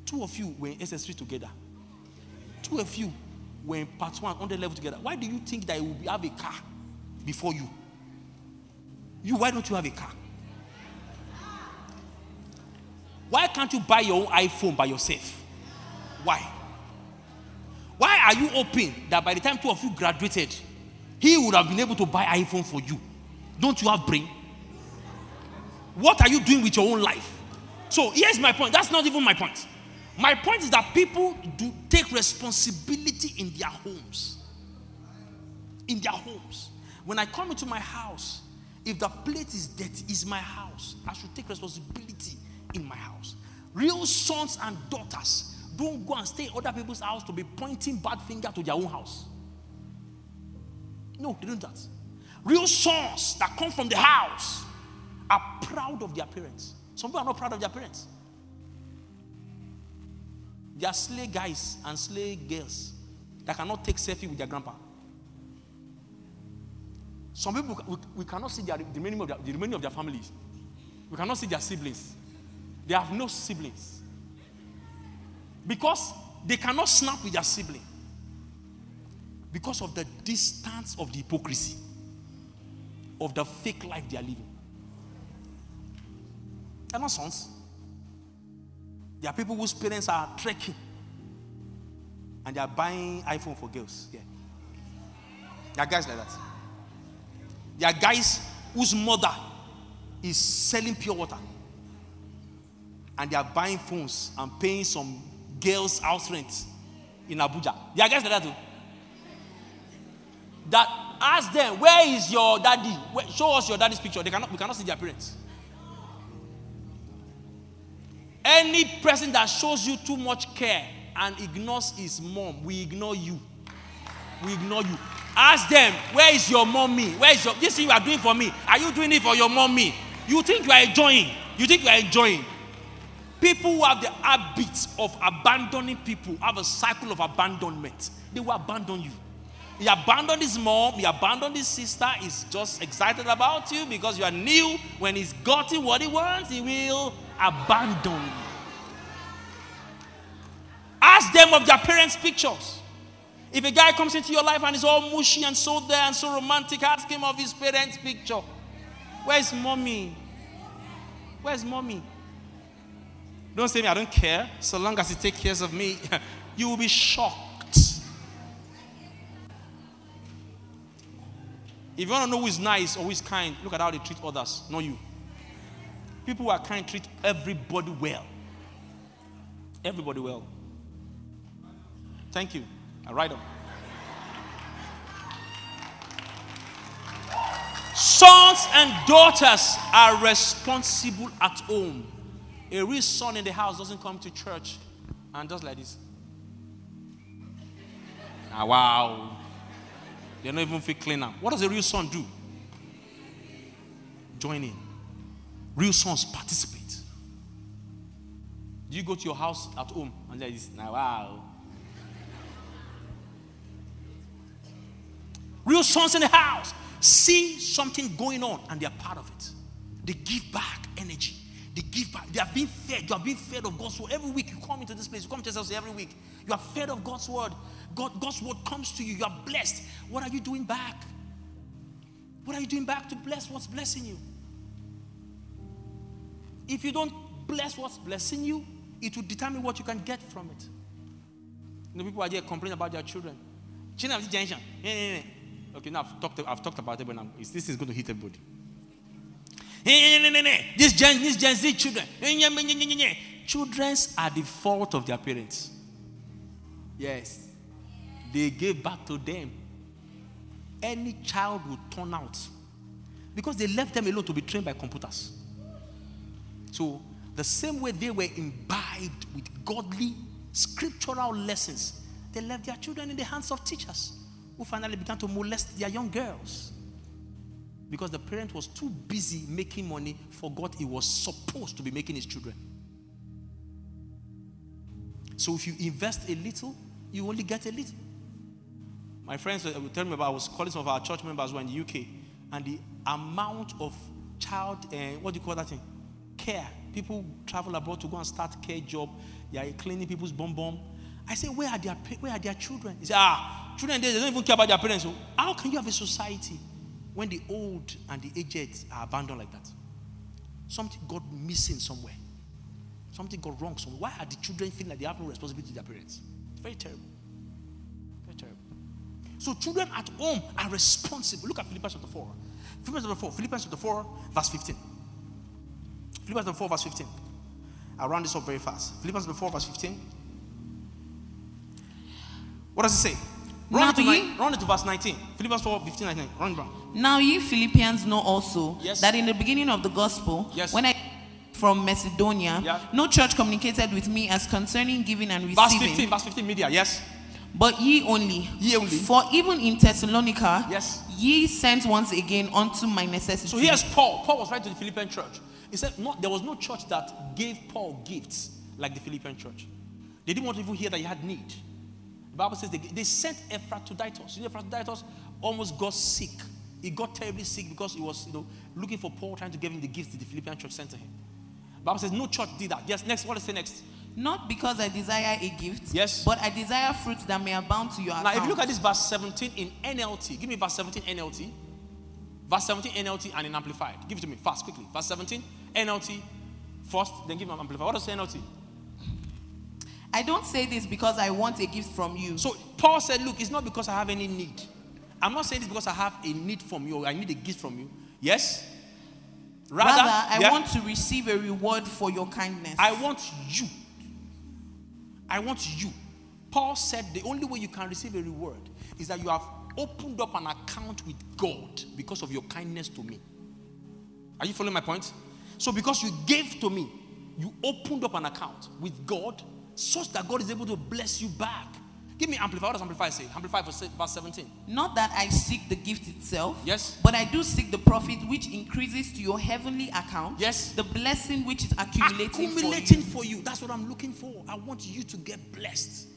Two of you were in S S three together. Two of you were in part one on the level together. Why do you think that he will have a car before you? You, why don't you have a car? Why can't you buy your own iPhone by yourself? Why? Why are you hoping that by the time two of you graduated, he would have been able to buy iPhone for you? Don't you have brain? What are you doing with your own life? So here's my point. That's not even my point. My point is that people do take responsibility in their homes. In their homes. When I come into my house, if the plate is dirty, it's my house. I should take responsibility in my house. Real sons and daughters don't go and stay in other people's house to be pointing bad finger to their own house. No, they don't do that. Real sons that come from the house are proud of their parents. Some people are not proud of their parents. They are slay guys and slay girls that cannot take selfie with their grandpa. Some people, we, we cannot see their, the, remaining of their, the remaining of their families. We cannot see their siblings. They have no siblings. Because they cannot snap with their sibling. Because of the distance of the hypocrisy. Of the fake life they are living. They are not sons. They are people whose parents are trekking. And they are buying iPhone for girls. Yeah. There are guys like that. There are guys whose mother is selling pure water. And they are buying phones and paying some girls' house rent in Abuja. There are guys like that too. That ask them, where is your daddy? Where, show us your daddy's picture. They cannot, we cannot see their parents. Any person that shows you too much care and ignores his mom, we ignore you. We ignore you. Ask them, where is your mommy? Where is your, this thing you are doing for me? Are you doing it for your mommy? You think you are enjoying. You think you are enjoying. People who have the habit of abandoning people have a cycle of abandonment. They will abandon you. He abandoned his mom. He abandoned his sister. He's just excited about you because you are new. When he's gotten what he wants, he will abandon you. Ask them of their parents' pictures. If a guy comes into your life and is all mushy and so there and so romantic, ask him of his parents' picture. Where's mommy? Where's mommy? Don't say me, I don't care. So long as he takes care of me, you will be shocked. If you want to know who is nice or who is kind, look at how they treat others, not you. People who are kind treat everybody well. Everybody well. Thank you. All right. Sons and daughters are responsible at home. A real son in the house doesn't come to church and just like this. Ah, wow. They don't even feel clean now. What does a real son do? Join in. Real sons participate. Do you go to your house at home and like this? Now, wow. Real sons in the house see something going on and they are part of it. They give back energy. They give back. They have been fed. You have been fed of God's word. Every week you come into this place. You come to us every week. You are fed of God's word. God, God's word comes to you. You are blessed. What are you doing back? What are you doing back to bless what's blessing you? If you don't bless what's blessing you, it will determine what you can get from it. You know, people are here complaining about their children. Children of the generation. Okay, now I've talked, I've talked about it, but now this is going to hit everybody. This Gen, this Gen Z children. Children are the fault of their parents. Yes. They gave back to them. Any child will turn out. Because they left them alone to be trained by computers. So, the same way they were imbibed with godly, scriptural lessons, they left their children in the hands of teachers who finally began to molest their young girls. Because the parent was too busy making money, forgot he was supposed to be making his children. So if you invest a little, you only get a little. My friends were telling me about, I was calling some of our church members who were in the U K, and the amount of child, uh, what do you call that thing? Care. People travel abroad to go and start care job. They are cleaning people's bum bum. I say, where are their, where are their children? He said, ah, children, they don't even care about their parents. So how can you have a society when the old and the aged are abandoned like that? Something got missing somewhere. Something got wrong somewhere. Why are the children feeling like they have no responsibility to their parents? It's very terrible. Very terrible. So children at home are responsible. Look at Philippians chapter four. Philippians chapter four. Philippians chapter four, verse fifteen. Philippians chapter four, verse fifteen. I'll round this up very fast. Philippians chapter four, verse fifteen. What does it say? Run it, ni- run it to verse nineteen. Philippians four, fifteen, nineteen. Run it down. Now ye Philippians know also yes. that in the beginning of the gospel, yes. when I came from Macedonia, yeah. no church communicated with me as concerning giving and receiving. Verse fifteen, verse fifteen, media, yes. But ye only, ye only, for even in Thessalonica, yes. ye sent once again unto my necessity. So here's Paul. Paul was writing to the Philippian church. He said, no, there was no church that gave Paul gifts like the Philippian church. They didn't want to even hear that he had need. The Bible says they, they sent Epaphroditus. You know, Epaphroditus almost got sick. He got terribly sick because he was, you know, looking for Paul, trying to give him the gifts that the Philippian church sent to him. The Bible says no church did that. Yes, next. What does it say next? Not because I desire a gift, yes, but I desire fruits that may abound to your account. Now, if you look at this verse seventeen in N L T, give me verse seventeen N L T. Verse seventeen N L T and in Amplified. Give it to me fast, quickly. Verse seventeen N L T first, then give me Amplified. What does it say N L T? I don't say this because I want a gift from you. So Paul said, look, it's not because I have any need. I'm not saying this because I have a need from you or I need a gift from you. Yes? Rather, Rather I yeah. want to receive a reward for your kindness. I want you. I want you. Paul said the only way you can receive a reward is that you have opened up an account with God because of your kindness to me. Are you following my point? So because you gave to me, you opened up an account with God such that God is able to bless you back. Give me Amplify. What does Amplify say? Amplify for verse seventeen. Not that I seek the gift itself, yes, but I do seek the profit which increases to your heavenly account, yes, the blessing which is accumulating, accumulating for, you. for you. That's what I'm looking for. I want you to get blessed.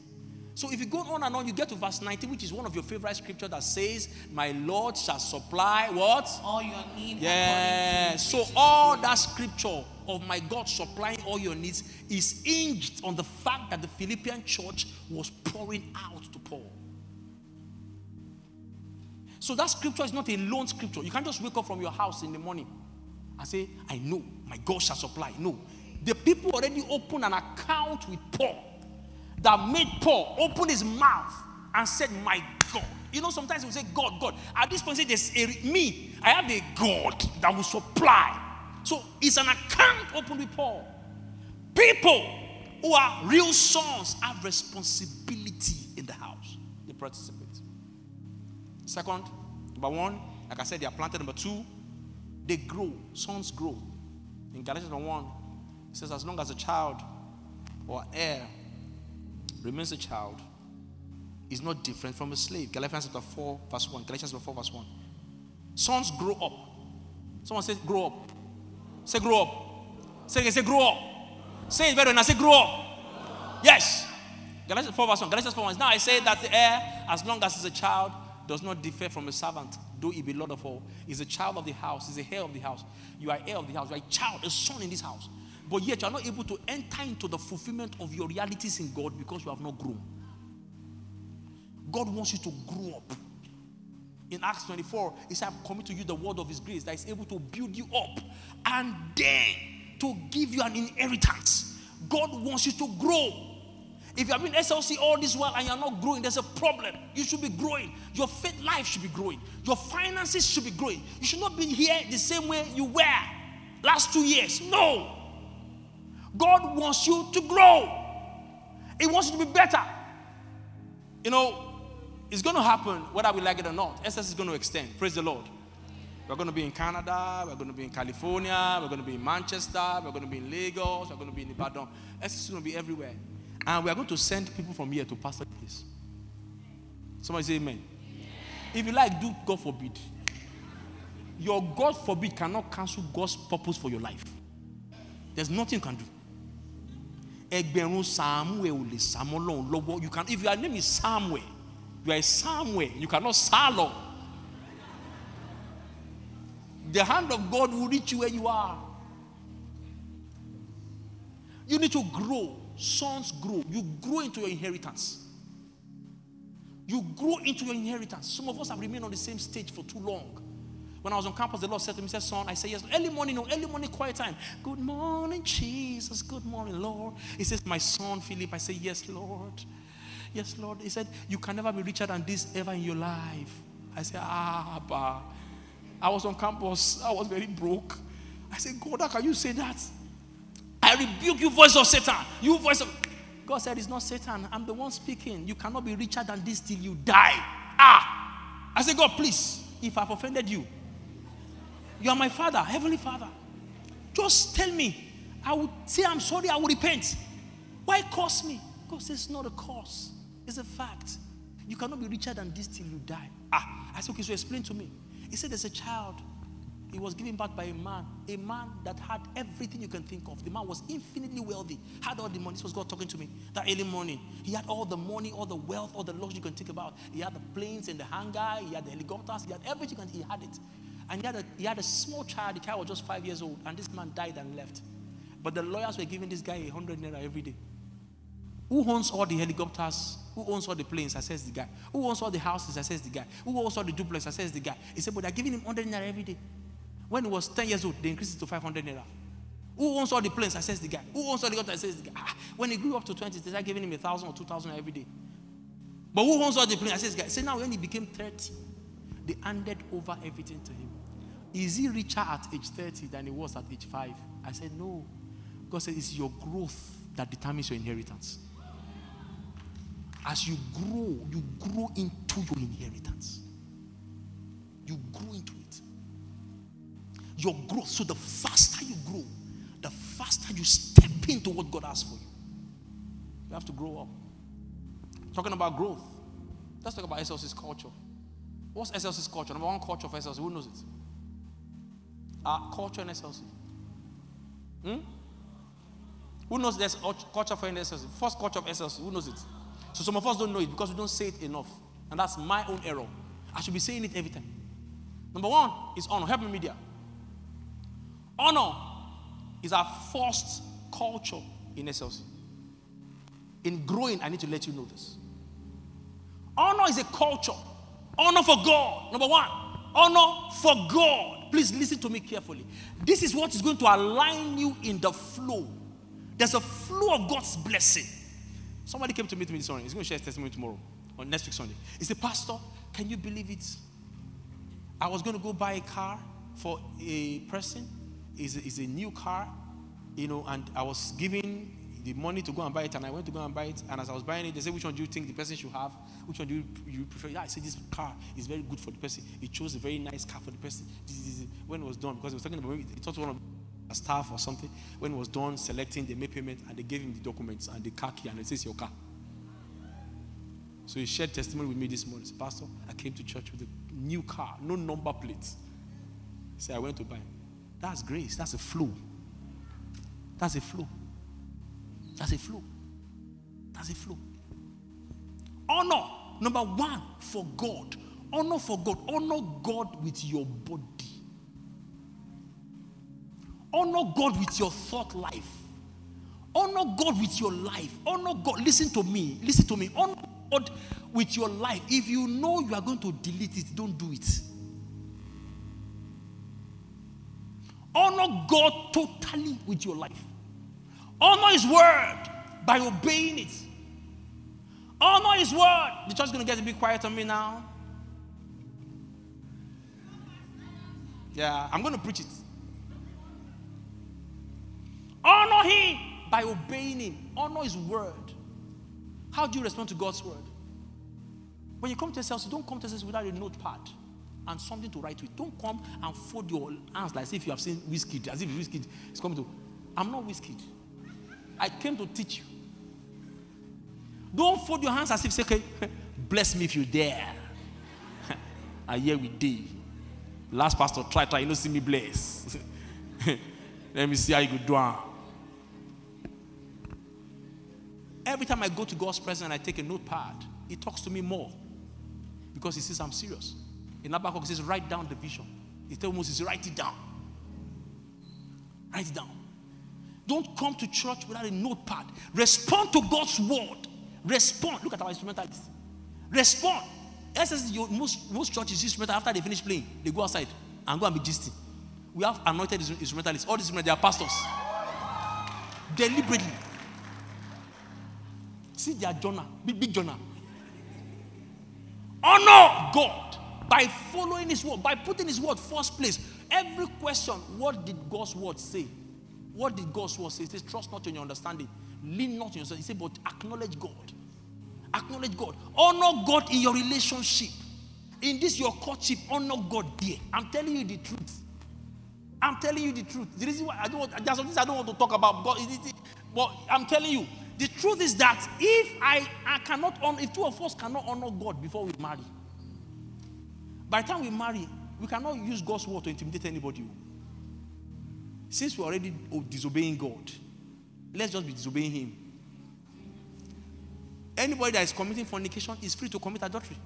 So if you go on and on, you get to verse nineteen, which is one of your favorite scriptures that says, my Lord shall supply what? All your needs. Yeah. So all that scripture of my God supplying all your needs is hinged on the fact that the Philippian church was pouring out to Paul. So that scripture is not a lone scripture. You can't just wake up from your house in the morning and say, I know, my God shall supply. No. The people already opened an account with Paul that made Paul open his mouth and said, my God. You know, sometimes we say, God, God. At this point, say, there's a, me. I have a God that will supply. So it's an account open with Paul. People who are real sons have responsibility in the house. They participate. Second, number one, I Like I said, they are planted. Number two, they grow. Sons grow. In Galatians one, it says, as long as a child or heir remains a child, is not different from a slave. Galatians four, verse one. Galatians four, verse one. Sons grow up. Someone says, grow up. Say, grow up. Say, say grow up. Say it better than I say, grow up. Yes. Galatians four, verse one. Galatians four, verse one. Now I say that the heir, as long as he's a child, does not differ from a servant, though he be Lord of all. He's a child of the house. He's a heir of the house. You are heir of the house. You are a child, a son in this house. But yet you are not able to enter into the fulfillment of your realities in God because you have not grown. God wants you to grow up. In Acts twenty-four, he said, I'm coming to you the word of his grace that is able to build you up and then to give you an inheritance. God wants you to grow. If you have been S L C all this while and you are not growing, there's a problem. You should be growing. Your faith life should be growing. Your finances should be growing. You should not be here the same way you were last two years. No. God wants you to grow. He wants you to be better. You know, it's going to happen whether we like it or not. S L C is going to extend. Praise the Lord. We're going to be in Canada. We're going to be in California. We're going to be in Manchester. We're going to be in Lagos. We're going to be in Ibadan. S L C is going to be everywhere. And we are going to send people from here to pastor this. Somebody say amen. Amen. If you like, do God forbid. Your God forbid cannot cancel God's purpose for your life. There's nothing you can do. You can, if your name is Samuel, you are somewhere. You cannot salo. The hand of God will reach you where you are. You need to grow. Sons grow. You grow into your inheritance. You grow into your inheritance. Some of us have remained on the same stage for too long. When I was on campus, the Lord said to me, said, son, I said, yes. Early morning, no, early morning, quiet time. Good morning, Jesus. Good morning, Lord. He says, my son, Philip. I said, yes, Lord. Yes, Lord. He said, you can never be richer than this ever in your life. I said, ah, Abba. I was on campus. I was very broke. I said, God, how can you say that? I rebuke you, voice of Satan. You voice of... God said, it's not Satan. I'm the one speaking. You cannot be richer than this till you die. Ah! I said, God, please, if I've offended you, you are my father, heavenly father. Just tell me. I will say I'm sorry. I will repent. Why curse me? God says, it's not a curse. It's a fact. You cannot be richer than this till you die. Ah, I said, okay, so explain to me. He said, there's a child. He was given back by a man. A man that had everything you can think of. The man was infinitely wealthy. Had all the money. This was God talking to me that early morning. He had all the money, all the wealth, all the luxury you can think about. He had the planes and the hangar. He had the helicopters. He had everything and he had it. And he had a, he had a small child. The child was just five years old. And this man died and left. But the lawyers were giving this guy a hundred naira every day. Who owns all the helicopters? Who owns all the planes? I says the guy. Who owns all the houses? I says the guy. Who owns all the duplex? I says the guy. He said, but they're giving him one hundred naira every day. When he was ten years old, they increased it to five hundred naira. Who owns all the planes? I says the guy. Who owns all the helicopters? I says the guy. When he grew up to twenty, they started giving him one thousand or two thousand every day. But who owns all the planes? I says the guy. So now when he became thirty, they handed over everything to him. Is he richer at age thirty than he was at age five? I said, no. God said, it's your growth that determines your inheritance. As you grow, you grow into your inheritance. You grow into it. Your growth. So the faster you grow, the faster you step into what God has for you. You have to grow up. Talking about growth, let's talk about S L C's culture. What's S L C's culture? Number one culture for S L C. Who knows it? Our culture in S L C. Hmm? Who knows there's culture for S L C? First culture of S L C. Who knows it? So some of us don't know it because we don't say it enough. And that's my own error. I should be saying it every time. Number one is honor. Help me, media. Honor is our first culture in S L C. In growing, I need to let you know this. Honor is a culture. Honor for God. Number one, honor for God. Please listen to me carefully. This is what is going to align you in the flow. There's a flow of God's blessing. Somebody came to meet me this morning. He's going to share his testimony tomorrow or next week Sunday. He said, Pastor, can you believe it? I was going to go buy a car for a person. It's a, it's a new car, you know, and I was giving the money to go and buy it, and I went to go and buy it, and as I was buying it, they said, which one do you think the person should have? Which one do you, you prefer? Yeah, I said, this car is very good for the person. He chose a very nice car for the person. This, this, this. When it was done, because he was talking about, he talked to one of the staff or something, when it was done selecting, they made payment, and they gave him the documents and the car key, and it says, your car. So he shared testimony with me this morning. He said, Pastor, I came to church with a new car, no number plates. He said, I went to buy it. That's grace. That's a flow. That's a flow. That's a flow. That's a flow. Honor, number one, for God. Honor for God. Honor God with your body. Honor God with your thought life. Honor God with your life. Honor God. Listen to me. Listen to me. Honor God with your life. If you know you are going to delete it, don't do it. Honor God totally with your life. Honor His word by obeying it. Honor His word. The church is going to get a bit quiet on me now. Yeah, I'm going to preach it. Honor Him by obeying Him. Honor His word. How do you respond to God's word? When you come to yourself, you don't come to yourself without a notepad and something to write with. Don't come and fold your hands like as if you have seen whiskey, as if whiskey is coming to. I'm not whiskey. I came to teach you. Don't fold your hands as if say, okay, bless me if you dare. And here we did. Last pastor tried, try, you don't see me bless. Let me see how you go down. Every time I go to God's presence and I take a notepad, He talks to me more because He sees I'm serious. In Habakkuk, He says, write down the vision. He tells Moses, write it down. Write it down. Don't come to church without a notepad. Respond to God's word. Respond. Look at our instrumentalists. Respond. S L C, most, most churches use instrumental after they finish playing. They go outside and go and be gisting. We have anointed instrumentalists. All these instrumentalists, they are pastors. Deliberately. See their journal, big, big journal. Honor God by following His word, by putting His word first place. Every question, what did God's word say? What did God's word say? It says, trust not in your understanding. Lean not on yourself. He said, but acknowledge God. Acknowledge God. Honor God in your relationship. In this, your courtship, honor God there. I'm telling you the truth. I'm telling you the truth. The reason why I don't want, there's some things I don't want to talk about, God, but I'm telling you, the truth is that if I, I cannot honor, if two of us cannot honor God before we marry, by the time we marry, we cannot use God's word to intimidate anybody. Since we're already disobeying God, let's just be disobeying Him. Anybody that is committing fornication is free to commit adultery.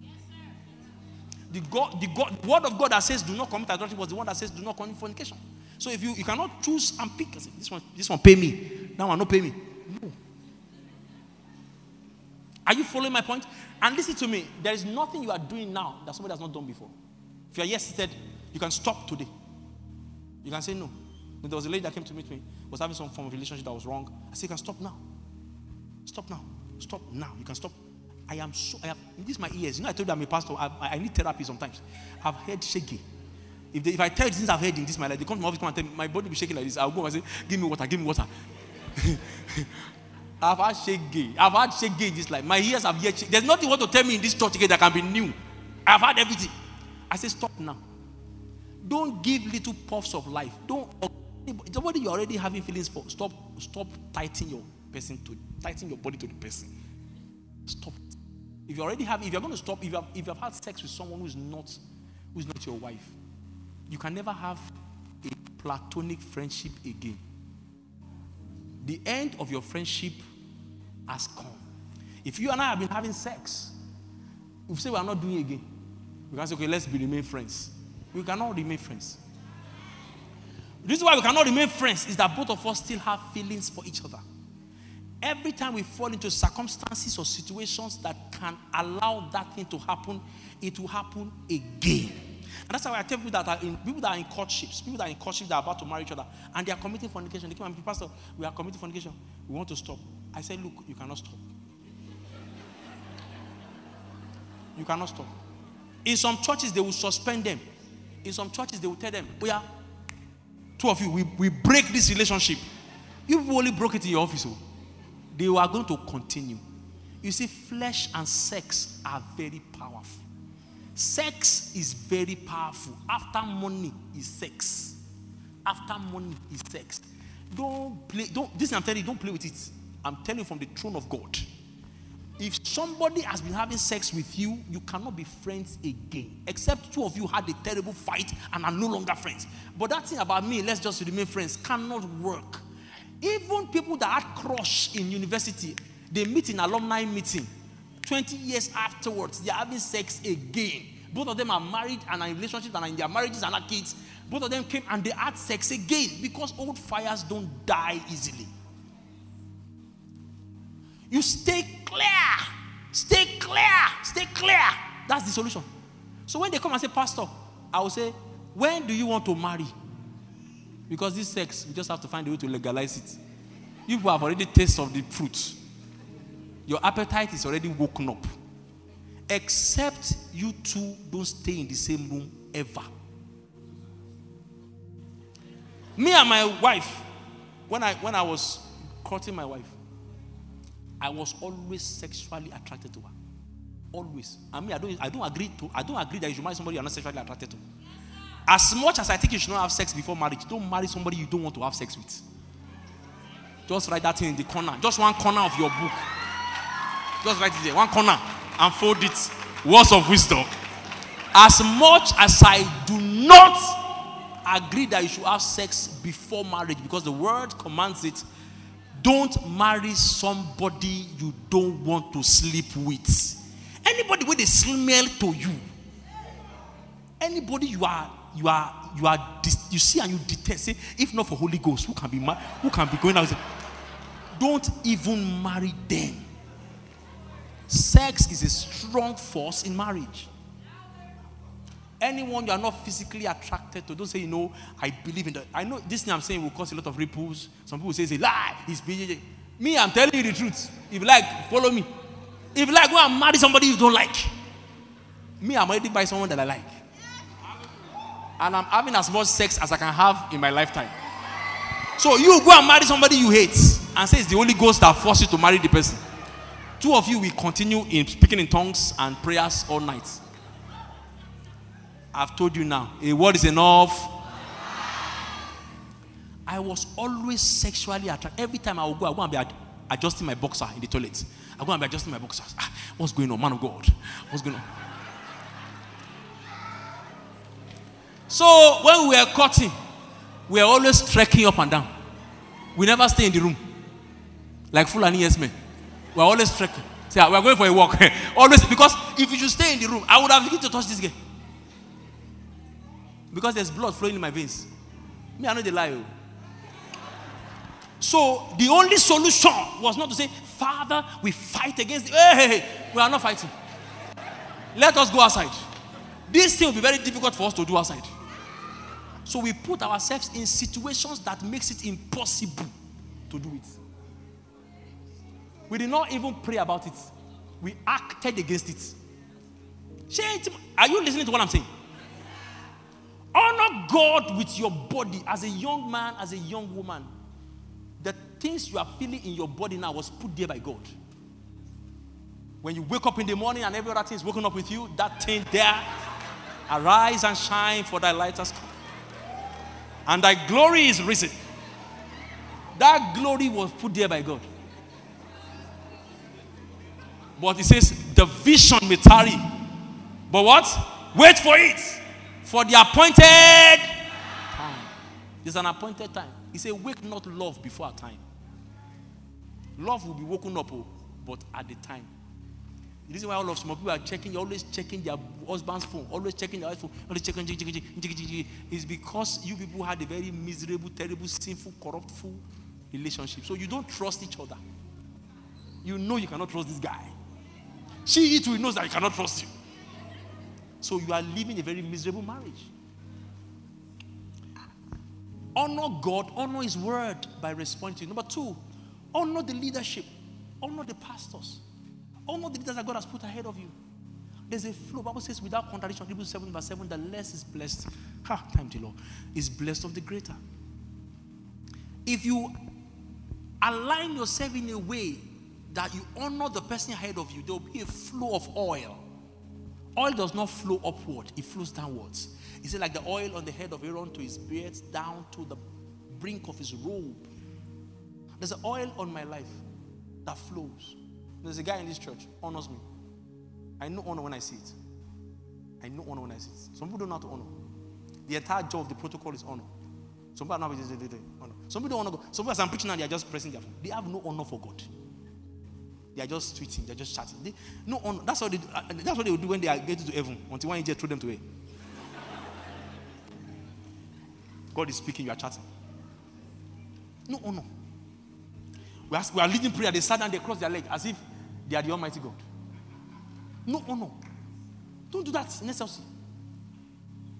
Yes, sir. The, God, the, God, the word of God that says do not commit adultery was the one that says do not commit fornication. So if you, you cannot choose and pick, this one, this one pay me, that one not pay me. No. Are you following my point? And listen to me, there is nothing you are doing now that somebody has not done before. If you are yesterday, you can stop today. You can say no. When there was a lady that came to meet me, was having some form of relationship that was wrong. I said, you can stop now. Stop now. Stop now. You can stop. I am so, I have, this is my ears. You know, I told you I'm a pastor. I, I need therapy sometimes. I've heard shaky. If, they, if I tell you things I've heard in this, my life, they come to my office, come and tell me, my body will be shaking like this. I'll go and say, give me water, give me water. I've had shaky. I've had shaky in this life. My ears have yet shaky. There's nothing what to tell me in this church again that can be new. I've had everything. I said, stop now. Don't give little puffs of life. Don't somebody you're already having feelings for. Stop, stop tightening your person to tighten your body to the person. Stop. If you already have, if you're going to stop, if you have, if you have had sex with someone who's not, who's not your wife, you can never have a platonic friendship again. The end of your friendship has come. If you and I have been having sex, we say we are not doing it again. We can say, okay, let's be remain friends. We cannot remain friends. The reason why we cannot remain friends is that both of us still have feelings for each other. Every time we fall into circumstances or situations that can allow that thing to happen, it will happen again. And that's why I tell people that are in people that are in courtships, people that are in courtship that are about to marry each other, and they are committing fornication. They came and said, Pastor, we are committing fornication. We want to stop. I said, look, you cannot stop. You cannot stop. In some churches, they will suspend them. In some churches, they will tell them, oh yeah, Two of you, we, we break this relationship. You only broke it in your office. They are going to continue. You see, flesh and sex are very powerful. Sex is very powerful. After money is sex. After money is sex. Don't play. Don't. This I'm telling you. Don't play with it. I'm telling you from the throne of God. If somebody has been having sex with you, you cannot be friends again. Except two of you had a terrible fight and are no longer friends. But that thing about me, let's just remain friends, cannot work. Even people that had crush in university, they meet in alumni meeting. twenty years afterwards, they are having sex again. Both of them are married and are in relationships and are in their marriages and have kids. Both of them came and they had sex again because old fires don't die easily. You stay clear, stay clear, stay clear. That's the solution. So when they come and say, Pastor, I will say, when do you want to marry? Because this sex, we just have to find a way to legalize it. You have already tasted of the fruit. Your appetite is already woken up. Except you two don't stay in the same room ever. Me and my wife, when I, when I was courting my wife, I was always sexually attracted to her. Always. I mean, I don't, I don't agree to, I don't agree that you should marry somebody you're not sexually attracted to. As much as I think you should not have sex before marriage, don't marry somebody you don't want to have sex with. Just write that thing in the corner. Just one corner of your book. Just write it there. One corner. And fold it. Words of wisdom. As much as I do not agree that you should have sex before marriage, because the word commands it, don't marry somebody you don't want to sleep with. Anybody with a smell to you, anybody you are, you are, you are, you see and you detest. Say, if not for Holy Ghost, who can be mar- who can be going out? Don't even marry them. Sex is a strong force in marriage. Anyone you are not physically attracted to, don't say, you know, I believe in that. I know this thing I'm saying will cause a lot of ripples. Some people say it's a lie. It's B J J. Me, I'm telling you the truth. If you like, follow me. If you like, go and marry somebody you don't like. Me, I'm already by someone that I like. And I'm having as much sex as I can have in my lifetime. So you go and marry somebody you hate and say it's the Holy Ghost that forced you to marry the person. Two of you will continue in speaking in tongues and prayers all night. I've told you now, a word is enough. I was always sexually attracted. Every time I would go, I would be ad- adjusting my boxer in the toilet. I would be adjusting my boxers. Ah, what's going on, man of God? What's going on? So when we were courting, we were always trekking up and down. We never stay in the room. Like Fulani yes men. We were always trekking. Say, we are going for a walk. Always, because if you should stay in the room, I would have begun to touch this guy. Because there's blood flowing in my veins. Me, I know they lie. So the only solution was not to say, Father, we fight against the... Hey, hey, hey, we are not fighting. Let us go outside. This thing will be very difficult for us to do outside. So we put ourselves in situations that makes it impossible to do it. We did not even pray about it. We acted against it. Are you listening to what I'm saying? Honor God with your body. As a young man, as a young woman, the things you are feeling in your body now was put there by God. When you wake up in the morning and every other thing is woken up with you, that thing there, arise and shine, for thy light has come, and thy glory is risen. That glory was put there by God. But it says, the vision may tarry, but what? Wait for it. For the appointed time. There's an appointed time. He said, wake not love before our time. Love will be woken up, but at the time. The reason why all of small people are checking, you're always checking their husband's phone, always checking their wife's phone, always checking, checking, checking, checking, checking. It's because you people had a very miserable, terrible, sinful, corruptful relationship. So you don't trust each other. You know you cannot trust this guy. She, it will knows that you cannot trust you. So you are living a very miserable marriage. Honor God, honor His word by responding. Number two, honor the leadership, honor the pastors, honor the leaders that God has put ahead of you. There's a flow. The Bible says, without contradiction, Hebrews seven verse seven, the less is blessed. Ha, time to Lord is blessed of the greater. if you align yourself in a way that you honor the person ahead of you, there will be a flow of oil. Oil does not flow upward, it flows downwards. Is it like the oil on the head of Aaron to his beard, down to the brink of his robe? There's an oil on my life that flows. There's a guy in this church, honors me. I know honor when I see it. I know honor when I see it. Some people don't know how to honor. The entire job of the protocol is honor. Some people are not honor. Some people don't honor God. Some people, as I'm preaching now, they are just pressing their phone. They have no honor for God. They are just tweeting. They are just chatting. They, no honor. That's what they do. That's what they will do when they are getting to heaven. Until one angel threw them away. God is speaking. You are chatting. No honor. We are, we are leading prayer. They sat down. They cross their legs as if they are the Almighty God. No honor. Don't do that in S L C.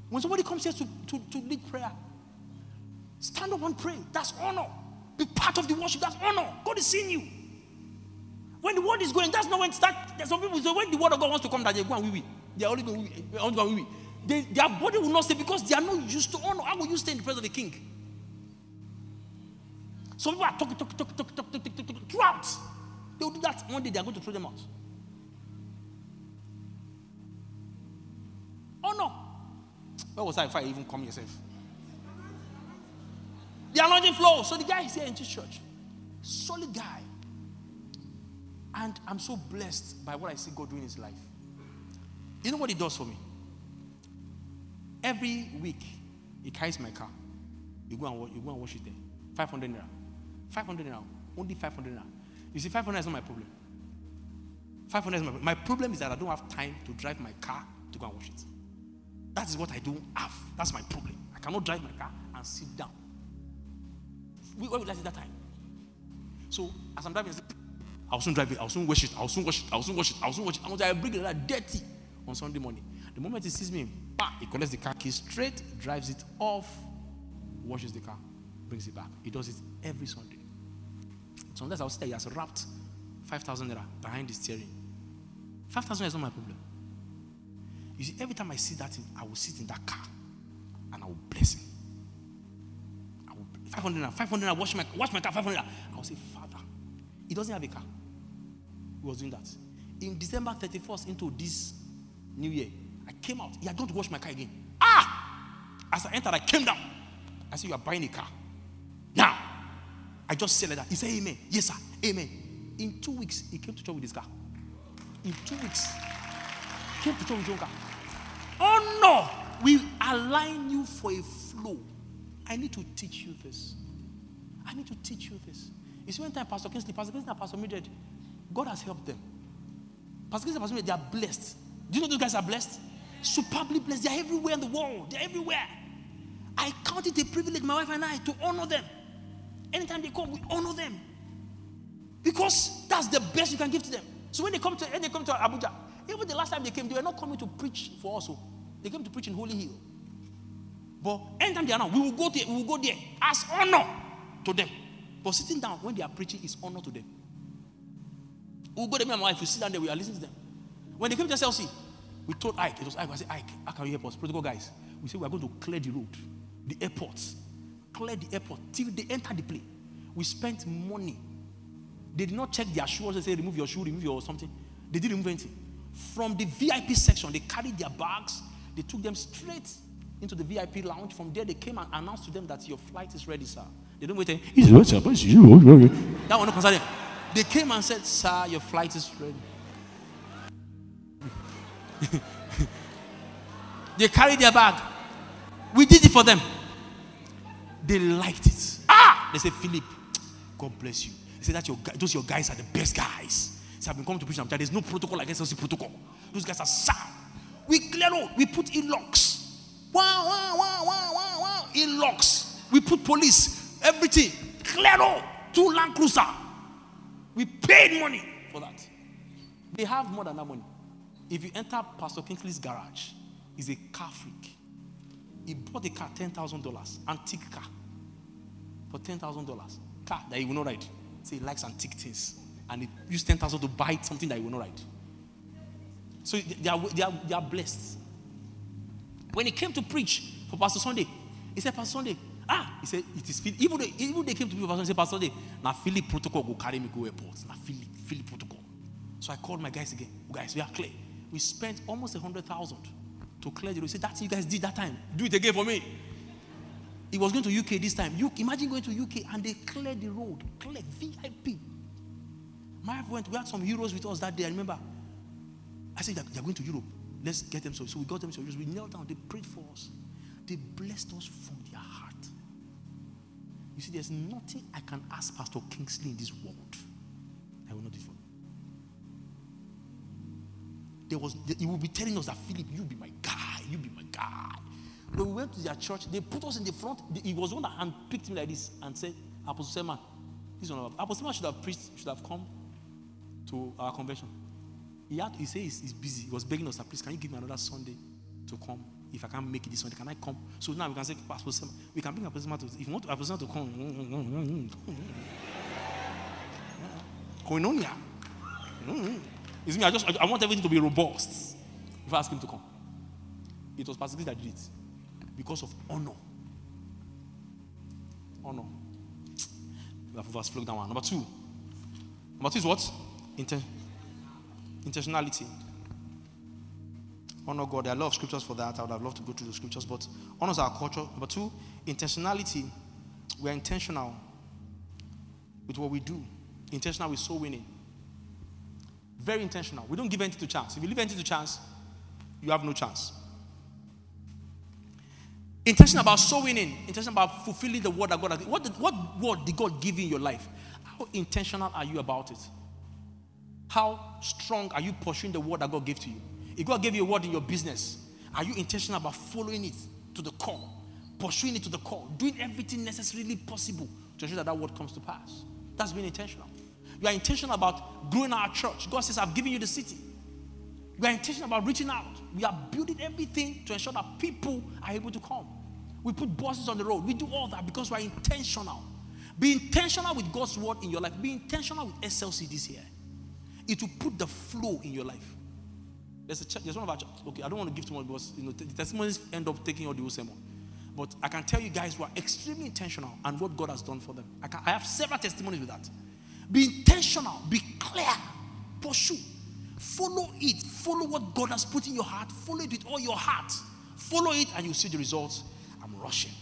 When somebody comes here to, to, to lead prayer, stand up and pray. That's honor. Be part of the worship. That's honor. God is seeing you. When the word is going, that's not when that. There's some people. So when the word of God wants to come, that they go and wee wee. They are only going wee wee. They, their body will not stay because they are not used to honor. How will you stay in the presence of the king? Some people are talking, talking, talking, talking, talking, talking, talking throughout. They will do that. One day they are going to throw them out. Honor. Where was I if I even come yourself? The anointing flow. So the guy is here in this church. Solid guy. And I'm so blessed by what I see God doing in his life. You know what he does for me? Every week, he carries my car. You go and, you go and wash it there. five hundred naira. five hundred naira. Only five hundred naira. You see, five hundred is not my problem. five hundred is my problem. My problem is that I don't have time to drive my car to go and wash it. That is what I don't have. That's my problem. I cannot drive my car and sit down. Where would I sit that time? So as I'm driving, I say, I'll soon drive it. I'll soon wash it. I'll soon wash it. I'll soon wash it. I'll soon wash it. I'll, I'll bring it like dirty on Sunday morning. The moment he sees me, bah, he collects the car key straight, drives it off, washes the car, brings it back. He does it every Sunday. Sometimes I'll stay. He has wrapped five thousand naira behind the steering. five thousand naira is not my problem. You see, every time I see that thing, I will sit in that car and I will bless him. I will five hundred naira, five hundred naira, wash my, wash my car, five hundred naira. I will say, Father, he doesn't have a car. He was doing that. In December thirty-first into this new year, I came out. He had gone to wash my car again. Ah! As I entered, I came down. I said, you are buying a car. Now! I just said like that. He said, amen. Yes, sir. Amen. In two weeks, he came to church with his car. In two weeks, came to church with his own car. Oh no, we align you for a flow. I need to teach you this. I need to teach you this. You see, one time Pastor Kingsley, Pastor Kingsley and Pastor Mildred, God has helped them. Pastor Kingsley and Pastor Mildred, they are blessed. Do you know those guys are blessed? Superbly blessed. They are everywhere in the world. They are everywhere. I count it a privilege, my wife and I, to honor them. Anytime they come, we honor them. Because that's the best you can give to them. So when they come to, when they come to Abuja, even the last time they came, they were not coming to preach for us. They came to preach in Holy Hill. But anytime they are now, we will go there, we will go there as honor to them. But sitting down when they are preaching is honor to them. We will go there, me and my wife, we sit down there, we are listening to them. When they came to S L C, we told Ike, it was Ike, I said, Ike, how can you help us? Protocol guys, we said we are going to clear the road, the airports, clear the airport till they enter the plane. We spent money. They did not check their shoes, they said, remove your shoe, remove your something. They didn't remove anything. From the V I P section, they carried their bags. They took them straight into the V I P lounge. From there, they came and announced to them that your flight is ready, sir. They don't wait. That one not concern them. They came and said, sir, your flight is ready. They carried their bag. We did it for them. They liked it. Ah! They said, Philip, God bless you. They said that your, those your guys are the best guys. So I've been coming to preach in Abuja. There's no protocol against S L C protocol. Those guys are sad. We clear road. We put in locks. Wow, wow, wow, wow, wow, wow. In locks. We put police. Everything. Clear road. Two Land Cruiser. We paid money for that. They have more than that money. If you enter Pastor Kingsley's garage, he's a car freak. He bought a car, ten thousand dollars. Antique car. For ten thousand dollars. Car that he will not ride. So he likes antique things. And they use ten thousand to buy something that you will not write. So they are, they, are, they are blessed. When he came to preach for Pastor Sunday, he said, Pastor Sunday, Ah, he said, it is Philip. Even they, even they came to me and said, Pastor, now Philip protocol go carry me go airport. Now Philip, Philip protocol. So I called my guys again. Oh, guys, we are clear. We spent almost one hundred thousand to clear the road. He said, that's you guys did that time. Do it again for me. He was going to U K this time. U K, imagine going to U K and they cleared the road. Clear, V I P. My wife went, we had some heroes with us that day, I remember. I said, they're going to Europe. Let's get them. So, so we got them. So we knelt down. They prayed for us. They blessed us from their heart. You see, there's nothing I can ask Pastor Kingsley in this world. I will not do it for him. There was, he will be telling us that, Philip, you be my guy. You be my guy. When we went to their church, they put us in the front. It was one that handpicked me like this and said, Apostle Selman, this one of our, Apostle Selman should have preached, should have come to our convention. He, had, he said he's, he's busy. He was begging us, please, can you give me another Sunday to come? If I can't make it this Sunday, can I come? So now we can say, Pastor Selman, we can bring Apostle Selman to, if you want Apostle Selman to come. Koinonia. It's me, I just, I, I want everything to be robust. If I ask him to come. It was Pastor Chris that did it. Because of honor. Honor. We have overflowed that one. Number two. Number two is what? Inten- intentionality. Honor God. There are a lot of scriptures for that. I would have loved to go through the scriptures, but honors our culture. Number two, intentionality. We are intentional with what we do. Intentional with soul winning. Very intentional. We don't give anything to chance. If you leave anything to chance, you have no chance. Intention about soul winning. Intention about fulfilling the word that God has given. What, did, what word did God give you in your life? How intentional are you about it? How strong are you pursuing the word that God gave to you? If God gave you a word in your business, are you intentional about following it to the core? Pursuing it to the core? Doing everything necessarily possible to ensure that that word comes to pass? That's being intentional. You are intentional about growing our church. God says, I've given you the city. We are intentional about reaching out. We are building everything to ensure that people are able to come. We put buses on the road. We do all that because we are intentional. Be intentional with God's word in your life. Be intentional with S L C this year. It will put the flow in your life. There's a church, there's one of our churches. Okay, I don't want to give too much because you know the testimonies end up taking all the whole sermon. But I can tell you guys who are extremely intentional and what God has done for them. I, can, I have several testimonies with that. Be intentional. Be clear. Pursue. Follow it. Follow what God has put in your heart. Follow it with all your heart. Follow it and you'll see the results. I'm rushing.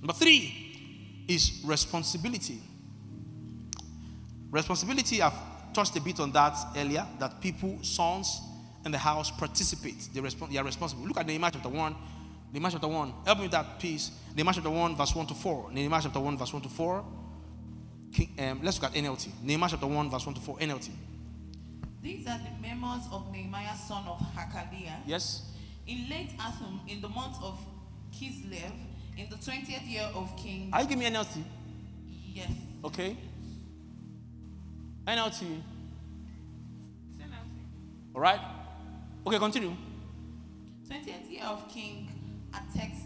Number three is responsibility. Responsibility, I've touched a bit on that earlier, that people, sons, and the house participate. They, respons- they are responsible. Look at Nehemiah chapter one. Nehemiah chapter one. Help me with that piece. Nehemiah chapter one, verse one to four. Nehemiah chapter one, verse one to four. King, um, let's look at N L T. Nehemiah chapter one, verse one to four. N L T. These are the memoirs of Nehemiah, son of Hakaliah. Yes. In late autumn, in the month of Kislev, in the twentieth year of King. Are you giving me N L T? Yes. Okay. N L T. It's N L T. All right. Okay, continue. twentieth year of King Artaxerxes.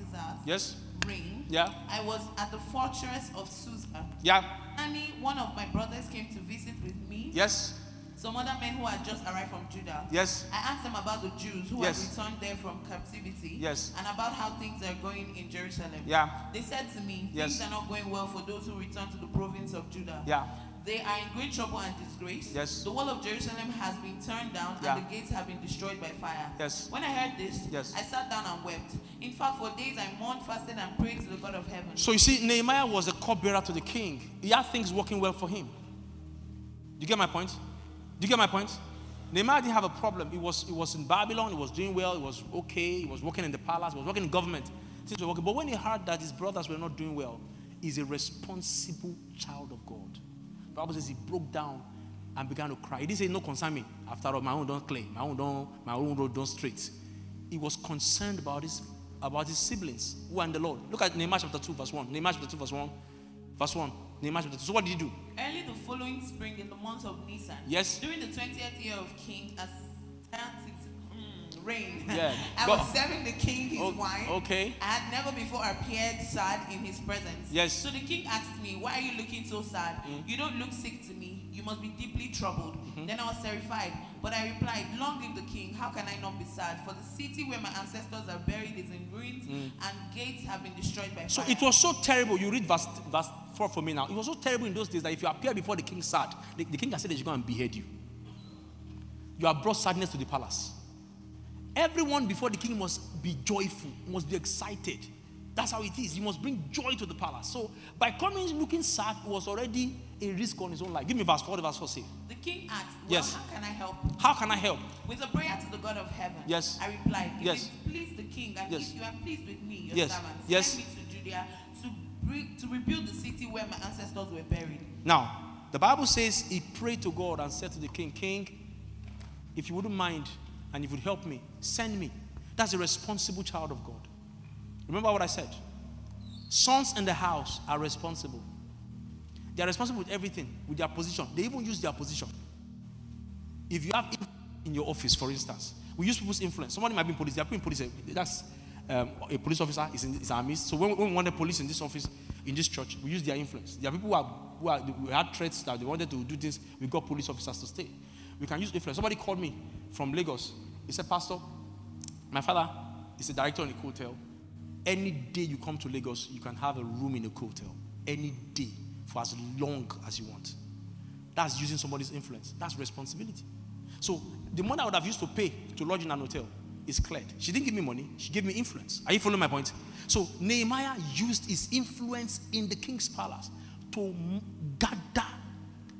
Yes. Reign. Yeah. I was at the fortress of Susa. Yeah. Annie, one of my brothers, came to visit with me. Yes. Some other men who had just arrived from Judah. Yes. I asked them about the Jews who yes. had returned there from captivity. Yes. And about how things are going in Jerusalem. Yeah. They said to me, yes. things are not going well for those who return to the province of Judah. Yeah. They are in great trouble and disgrace. Yes. The wall of Jerusalem has been turned down yeah. and the gates have been destroyed by fire. Yes. When I heard this, yes. I sat down and wept. In fact, for days I mourned, fasted, and prayed to the God of heaven. So you see, Nehemiah was a cupbearer to the king. He had things working well for him. You get my point? Do you get my point? Nehemiah didn't have a problem. He was, he was in Babylon. He was doing well. He was okay. He was working in the palace. He was working in government. Things were working. But when he heard that his brothers were not doing well, he's a responsible child of God. The Bible says he broke down and began to cry. He didn't say, no, concern me. After all, my own don't claim. My own don't, my own road don't straight. He was concerned about his, about his siblings who are in the Lord. Look at Nehemiah chapter two, verse one. Nehemiah chapter two, verse one. Verse one. So what did you do? Early the following spring in the month of Nisan. Yes. During the twentieth year of King Artaxerxes. Mm, reign. Yeah. I but, was serving the king his okay, wine. Okay. I had never before appeared sad in his presence. Yes. So the king asked me, why are you looking so sad? Mm. You don't look sick to me. You must be deeply troubled. Mm-hmm. Then I was terrified. But I replied, long live the king. How can I not be sad? For the city where my ancestors are buried is in ruins, mm. and gates have been destroyed by fire. So it was so terrible. You read verse, verse four for me now. It was so terrible in those days that if you appear before the king sad, the, the king has said they should go and behead you. You have brought sadness to the palace. Everyone before the king must be joyful, must be excited. That's how it is. You must bring joy to the palace. So by coming looking sad, it was already a risk on his own life. Give me verse four, verse four, say. The king asked, well, yes. How can I help? How can I help? With a prayer to the God of heaven. Yes. I replied, if yes. it please the king, and yes. if you are pleased with me, your yes. servant, yes. send me to Judea to, re to rebuild the city where my ancestors were buried. Now, the Bible says he prayed to God and said to the king, King, if you wouldn't mind and you would help me, send me. That's a responsible child of God. Remember what I said. Sons in the house are responsible. They are responsible with everything, with their position. They even use their position. If you have influence in your office, for instance, we use people's influence. Somebody might be in police. They are putting police. That's um, a police officer is in our midst. So when, when we want the police in this office, in this church, we use their influence. There are people who, are, who, are, who had threats that they wanted to do this. We got police officers to stay. We can use influence. Somebody called me from Lagos. He said, Pastor, my father is a director in a hotel. Any day you come to Lagos, you can have a room in a hotel. Any day, for as long as you want. That's using somebody's influence. That's responsibility. So the money I would have used to pay to lodge in an hotel is cleared. She didn't give me money. She gave me influence. Are you following my point? So Nehemiah used his influence in the king's palace to gather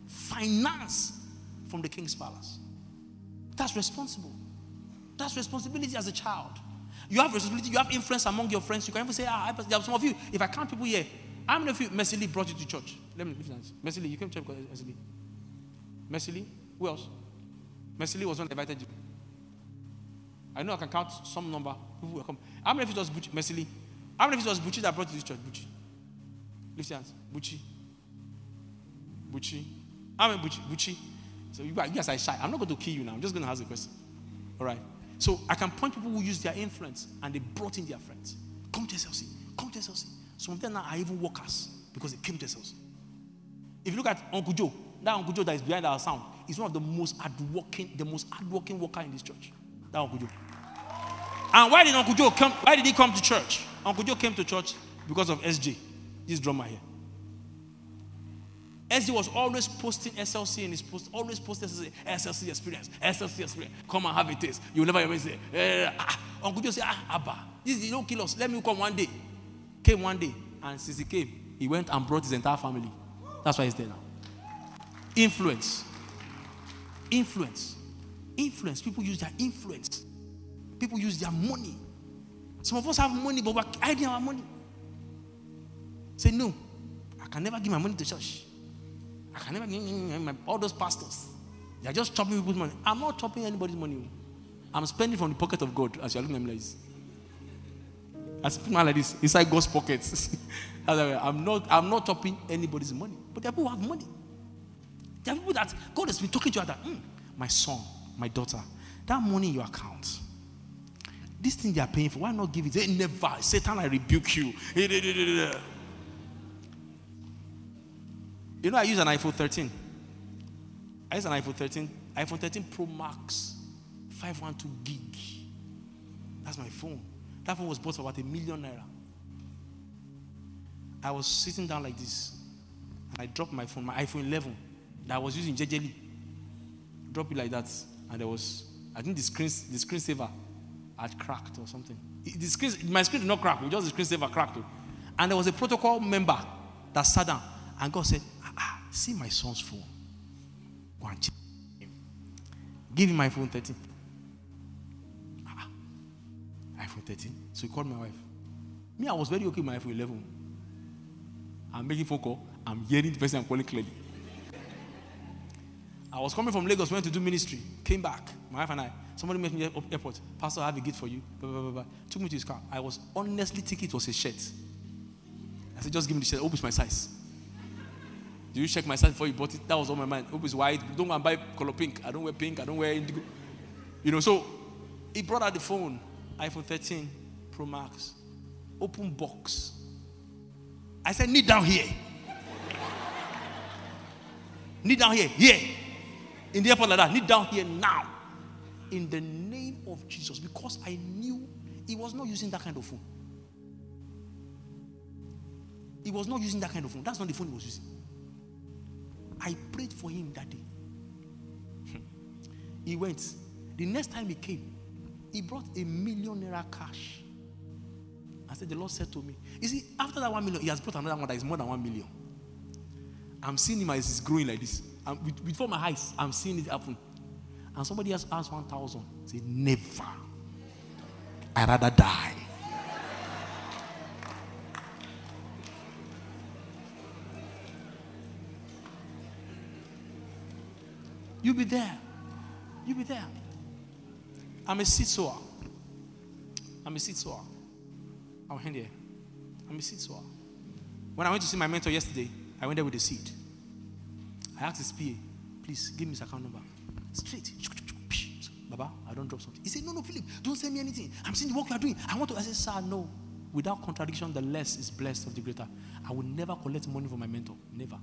finance from the king's palace. That's responsible. That's responsibility as a child. You have responsibility, you have influence among your friends. You can even say, ah, I, there are some of you, if I count people here, how many of you, Mercy Lee brought you to church? Let me, Mercy Lee, you came to church because Mercy Lee. Mercy Lee, who else? Mercy Lee was not invited you. I know I can count some number. Who come? How many of you was Buchi? Mercy Lee. How many of you was Buchi that brought you to church? Buchi. Lift your hands. Buchi. Buchi. How many Buchi? Buchi. So you guys are shy. I'm not going to kill you now. I'm just going to ask a question. All right. So I can point people who use their influence and they brought in their friends. Come to S L C. Come to S L C. Some of them now are even workers because they came to S L C. If you look at Uncle Joe, that Uncle Joe that is behind our sound is one of the most hardworking, the most hardworking worker in this church. That Uncle Joe. And why did Uncle Joe come? Why did he come to church? Uncle Joe came to church because of S J, this drummer here. S J was always posting S L C in his post, always posting S L C experience, S L C experience. Come and have a taste. You'll never ever say, eh, ah. Uncle Joe said, ah, Abba, this, you don't kill us. Let me come one day. Came one day, and since he came, he went and brought his entire family. That's why he's there now. Influence. Influence. Influence. People use their influence. People use their money. Some of us have money, but we're hiding our money. Say, no, I can never give my money to church. I can never give all those pastors. They're just chopping people's money. I'm not chopping anybody's money. I'm spending from the pocket of God. As you're looking at me like this. I spend my like this, inside God's pockets. I'm not I'm not chopping anybody's money. But there are people who have money. There are people that God has been talking to you that, mm, my son, my daughter, that money in your account, this thing they are paying for, why not give it? They never, Satan, I rebuke you. You know, I use an iPhone thirteen. I use an iPhone thirteen. iPhone thirteen Pro Max, five twelve gig. That's my phone. That phone was bought for about a million naira. I was sitting down like this. And I dropped my phone, my iPhone eleven, that I was using jejely. Dropped it like that. And there was, I think the screen, the screensaver had cracked or something. It, the screen, my screen did not crack, it was just the screensaver cracked. And there was a protocol member that sat down. And God said, ah, see my son's phone. Go and check him. Give him my iPhone thirteen. Ah, iPhone thirteen. So he called my wife. Me, I was very okay with my iPhone eleven. I'm making phone call. I'm hearing the person I'm calling clearly. I was coming from Lagos, went to do ministry. Came back, my wife and I. Somebody met me at the airport. Pastor, I have a gift for you. Blah, blah, blah, blah. Took me to his car. I was honestly thinking it was a shirt. I said, just give me the shirt. I hope it's my size. Did you check my size before you bought it? That was on my mind. Hope it's white. Don't go and buy color pink. I don't wear pink. I don't wear indigo. You know, so He brought out the phone, iPhone thirteen Pro Max, open box. I said, kneel down here. Kneel down here, here. In the airport like that, kneel down here now. In the name of Jesus, because I knew he was not using that kind of phone. He was not using that kind of phone. That's not the phone he was using. I prayed for him that day. He went. The next time he came, he brought a million naira cash. I said, the Lord said to me, you see, after that one million, he has brought another one that is more than one million. I'm seeing him as he's growing like this. I'm, before my eyes, I'm seeing it happen. And somebody else asked one thousand. I said, never. I'd rather die. You'll be there. You'll be there. I'm a seed sower. I'm a seed sower. I'll hand here. I'm a seed sower. When I went to see my mentor yesterday, I went there with a seed. I asked his P A, please give me his account number. Straight. Baba, I don't drop something. He said, no, no, Philip, don't send me anything. I'm seeing the work you are doing. I want to. I said, sir, no. Without contradiction, the less is blessed of the greater. I will never collect money from my mentor. Never.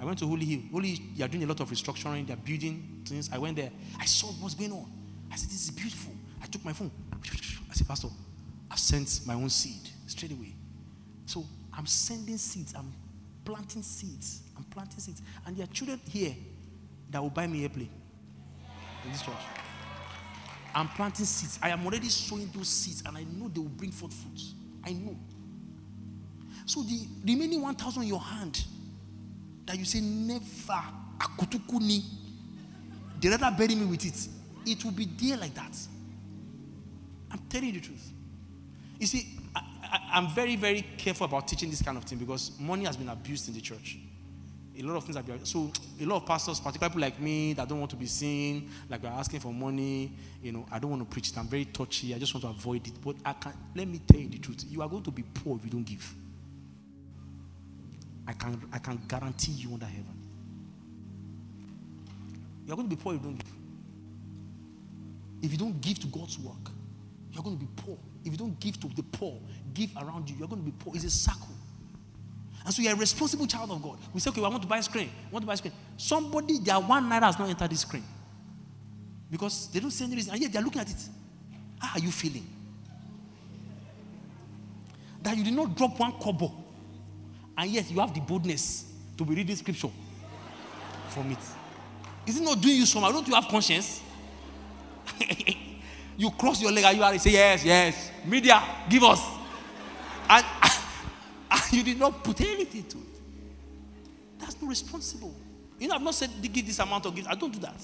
I went to Holy Hill. Holy Hill, they are doing a lot of restructuring. They are building things. I went there. I saw what's going on. I said, this is beautiful. I took my phone. I said, Pastor, I've sent my own seed straight away. So I'm sending seeds. I'm planting seeds. I'm planting seeds. And there are children here that will buy me airplane in this church. I'm planting seeds. I am already sowing those seeds, and I know they will bring forth fruits. I know. So the remaining one thousand in your hand that you say, never, akutukuni, they rather bury me with it. It will be there like that. I'm telling you the truth. You see, I, I, I'm very, very careful about teaching this kind of thing because money has been abused in the church. A lot of things have been abused. So a lot of pastors, particularly people like me that don't want to be seen, like we're asking for money, you know, I don't want to preach it. I'm very touchy. I just want to avoid it. But I can't, let me tell you the truth. You are going to be poor if you don't give. I can, I can guarantee you under heaven. You're going to be poor if you don't give. If you don't give to God's work, you're going to be poor. If you don't give to the poor, give around you, you're going to be poor. It's a circle. And so you're a responsible child of God. We say, okay, well, I want to buy a screen. I want to buy a screen. Somebody, their one naira has not entered this screen. Because they don't see any reason. And yet they're looking at it. How are you feeling? That you did not drop one kobo. And yet you have the boldness to be reading scripture from it. Is it not doing you some? I don't you have conscience. You cross your leg and you are say, yes, yes. Media, give us. And, and you did not put anything to it. That's not responsible. You know, I've not said give this amount of gifts. I don't do that.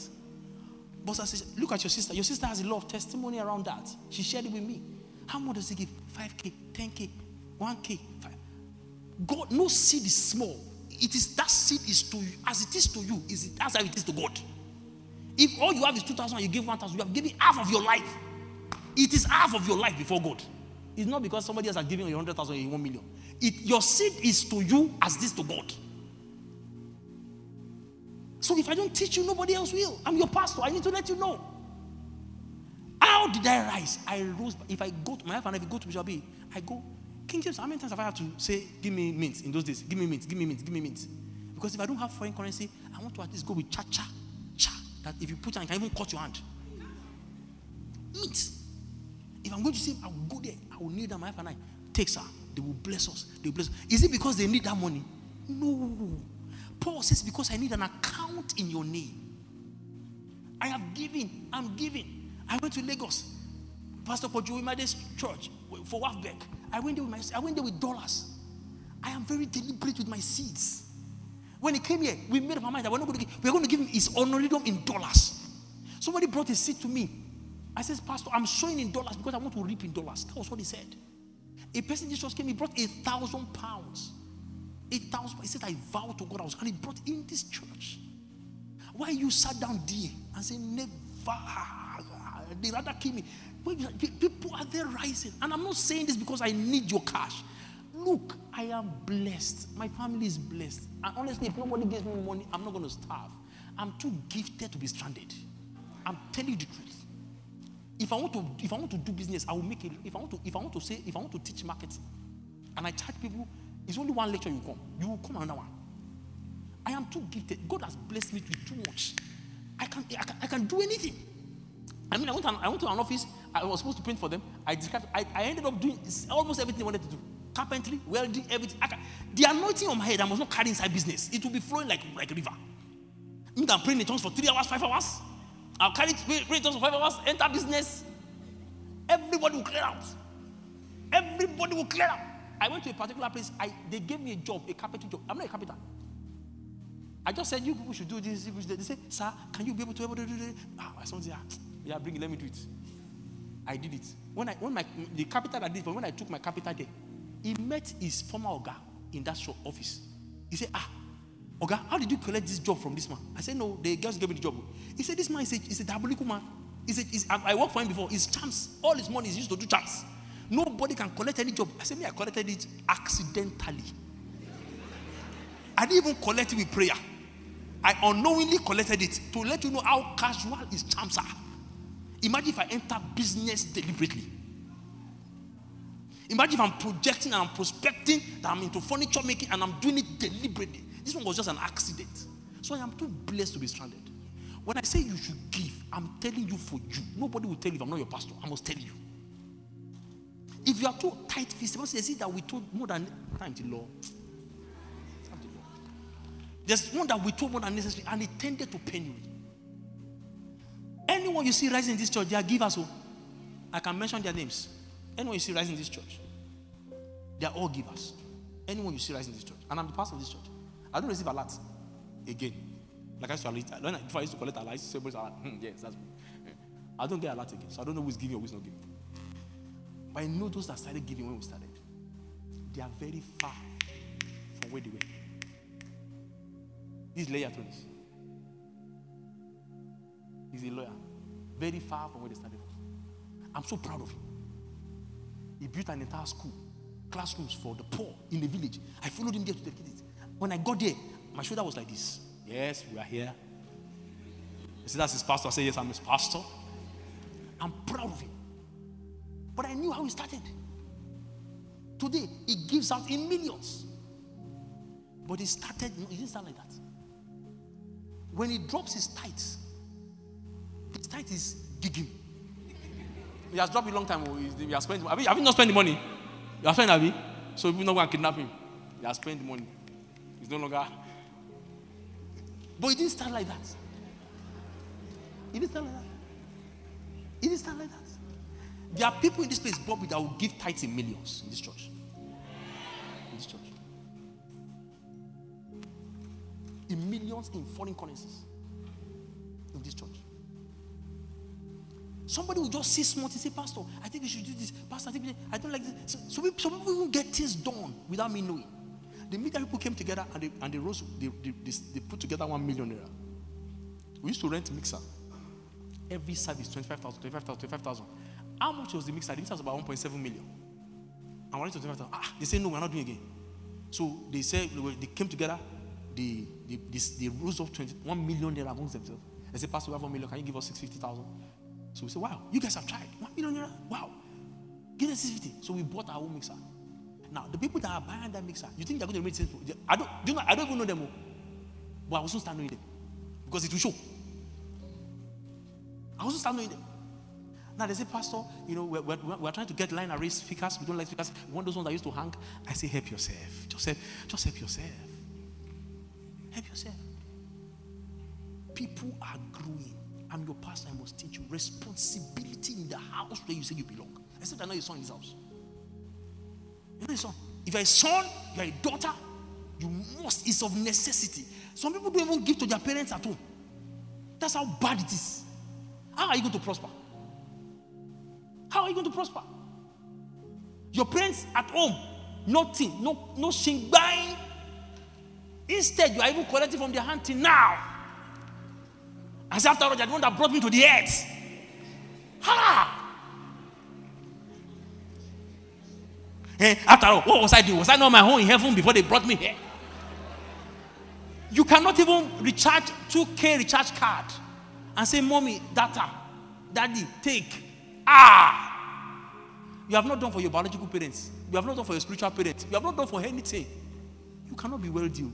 But I say, look at your sister. Your sister has a lot of testimony around that. She shared it with me. How much does she give? five K, ten K, one K. Five. God, no seed is small. It is that seed is to you. As it is to you, is it, that's how it is to God. If all you have is two thousand and you give one thousand, you have given half of your life. It is half of your life before God. It's not because somebody else has given you one hundred thousand or one million. It, your seed is to you as this to God. So if I don't teach you, nobody else will. I'm your pastor. I need to let you know. How did I rise? I rose. If I go to my wife and if I go to Bishop Biu, I go, King James, how many times have I had to say, give me mint in those days? Give me mint, give me mint, give me mint. Because if I don't have foreign currency, I want to at least go with cha-cha. That if you put it, I can even cut your hand. Meat. If I'm going to say, I will go there, I will kneel down, my wife and I. Takes her. They will bless us. They will bless us. Is it because they need that money? No. Paul says, because I need an account in your name. I have given. I'm giving. I went to Lagos. Pastor Kojo Imade's church for Wafbeck. I went there with my I went there with dollars. I am very deliberate with my seeds. When he came here, we made up our mind that we're not going to give, we're going to give him his honorarium in dollars. Somebody brought a seed to me. I said, Pastor, I'm sowing in dollars because I want to reap in dollars. That was what he said. A person just came, he brought a thousand pounds. Eight thousand. He said, I vow to God I was, and he brought in this church. Why you sat down there and said, never, they rather kill me. People are there rising. And I'm not saying this because I need your cash. Look, I am blessed. My family is blessed. And honestly, if nobody gives me money, I'm not going to starve. I'm too gifted to be stranded. I'm telling you the truth. If I want to, if I want to do business, I will make it. If I want to, if I want to say, if I want to teach marketing, and I charge people, it's only one lecture you come. You will come another one. I am too gifted. God has blessed me with too much. I can, I can, I can do anything. I mean, I went, to an, I went to an office. I was supposed to print for them. I described. I, I ended up doing almost everything I wanted to do. Carpentry, welding, everything. I can, the anointing on my head, I must not carry inside business. It will be flowing like, like a river. You can pray in tongues for three hours, five hours. I'll carry it, pray in tongues for five hours, enter business. Everybody will clear out. Everybody will clear out. I went to a particular place. I, they gave me a job, a carpentry job. I'm not a carpenter. I just said, you people should do this. They say, sir, can you be able to do this? Ah, I said, yeah, yeah, bring it, let me do it. I did it. When I, when my, the carpenter that did, but when I took my carpenter there, he met his former Oga in that shop office. He said, ah, Oga, how did you collect this job from this man? I said, no, the girls gave me the job. He said, this man is a, is a diabolical man. He's a, he's, I, I worked for him before. He's charms. All his money is used to do charms. Nobody can collect any job. I said, me, I collected it accidentally. I didn't even collect it with prayer. I unknowingly collected it to let you know how casual his charms are. Imagine if I enter business deliberately. Imagine if I'm projecting and I'm prospecting that I'm into furniture making and I'm doing it deliberately. This one was just an accident. So I am too blessed to be stranded. When I say you should give, I'm telling you for you. Nobody will tell you if I'm not your pastor. I must tell you. If you are too tight-fisted, I see that we told more than time to law. Time to law. There's one that we told more than necessary and it tended to penury. Anyone you see rising in this church, they are givers. Oh, I can mention their names. Anyone you see rising in this church, they are all givers. Anyone you see rising in this church, and I'm the pastor of this church. I don't receive a lot. Again, like I used to, before I used to collect a lot, I used to say, hmm, yes, that's me. I don't get a lot again, so I don't know who's giving or who's not giving. But I know those that started giving when we started, they are very far from where they were. This lawyer told us. He's a lawyer, very far from where they started. I'm so proud of him. He built an entire school, classrooms for the poor in the village. I followed him there to the kids. When I got there, my shoulder was like this. Yes, we are here. He said, that's his pastor. I said, yes, I'm his pastor. I'm proud of him. But I knew how he started. Today, he gives out in millions. But he started, he didn't start like that. When he drops his tithes, his tithe is gigging. He has dropped it a long time. He has spent, have you, have you not spent the money? You have spent, have you? So people are not going to kidnap him. He has spent the money. It's no longer. But it didn't start like that. It didn't start like that. It didn't start like that. There are people in this place, Bobby, that will give tithes in millions in this church. In this church. In millions in foreign currencies. In this church. Somebody will just see small and say, Pastor, I think we should do this. Pastor, I think we I don't like this. So, so, we, so people will get things done without me knowing. The media people came together and they, and they rose, they, they, they, they put together one million naira. We used to rent mixer. Every service, twenty-five thousand, twenty-five thousand, twenty-five thousand. How much was the mixer? The mixer was about one point seven million. And we went to twenty-five thousand. Ah, they said, no, we're not doing it again. So they said, they came together, they, they, they, they rose up twenty-one million naira amongst themselves. They said, Pastor, we have one million, can you give us six hundred fifty thousand? So we said, wow, you guys have tried. one million naira, wow. Give us six hundred fifty. So we bought our own mixer. Now, the people that are buying that mixer, you think they're going to make sense? I don't, do you know, I don't even know them all. But I will soon start knowing them. Because it will show. I will soon start knowing them. Now, they say, Pastor, you know, we're, we're, we're trying to get line array speakers. We don't like speakers. We want those ones that used to hang. I say, help yourself. Just help, just help yourself. Help yourself. People are growing. I'm your pastor. I must teach you responsibility in the house where you say you belong. I said, I know your son in this house. You know your son. If you're a son, you're a daughter, you must. It's of necessity. Some people don't even give to their parents at home. That's how bad it is. How are you going to prosper? How are you going to prosper? Your parents at home, nothing, no, no shing buying. Instead, you are even collecting from their hand till now. I said, after all, they're the one that brought me to the earth. Ha! Eh, after all, what was I doing? Was I not my home in heaven before they brought me here? You cannot even recharge two K recharge card and say, Mommy, data, Daddy, take. Ah! You have not done for your biological parents. You have not done for your spiritual parents. You have not done for anything. You cannot be well due.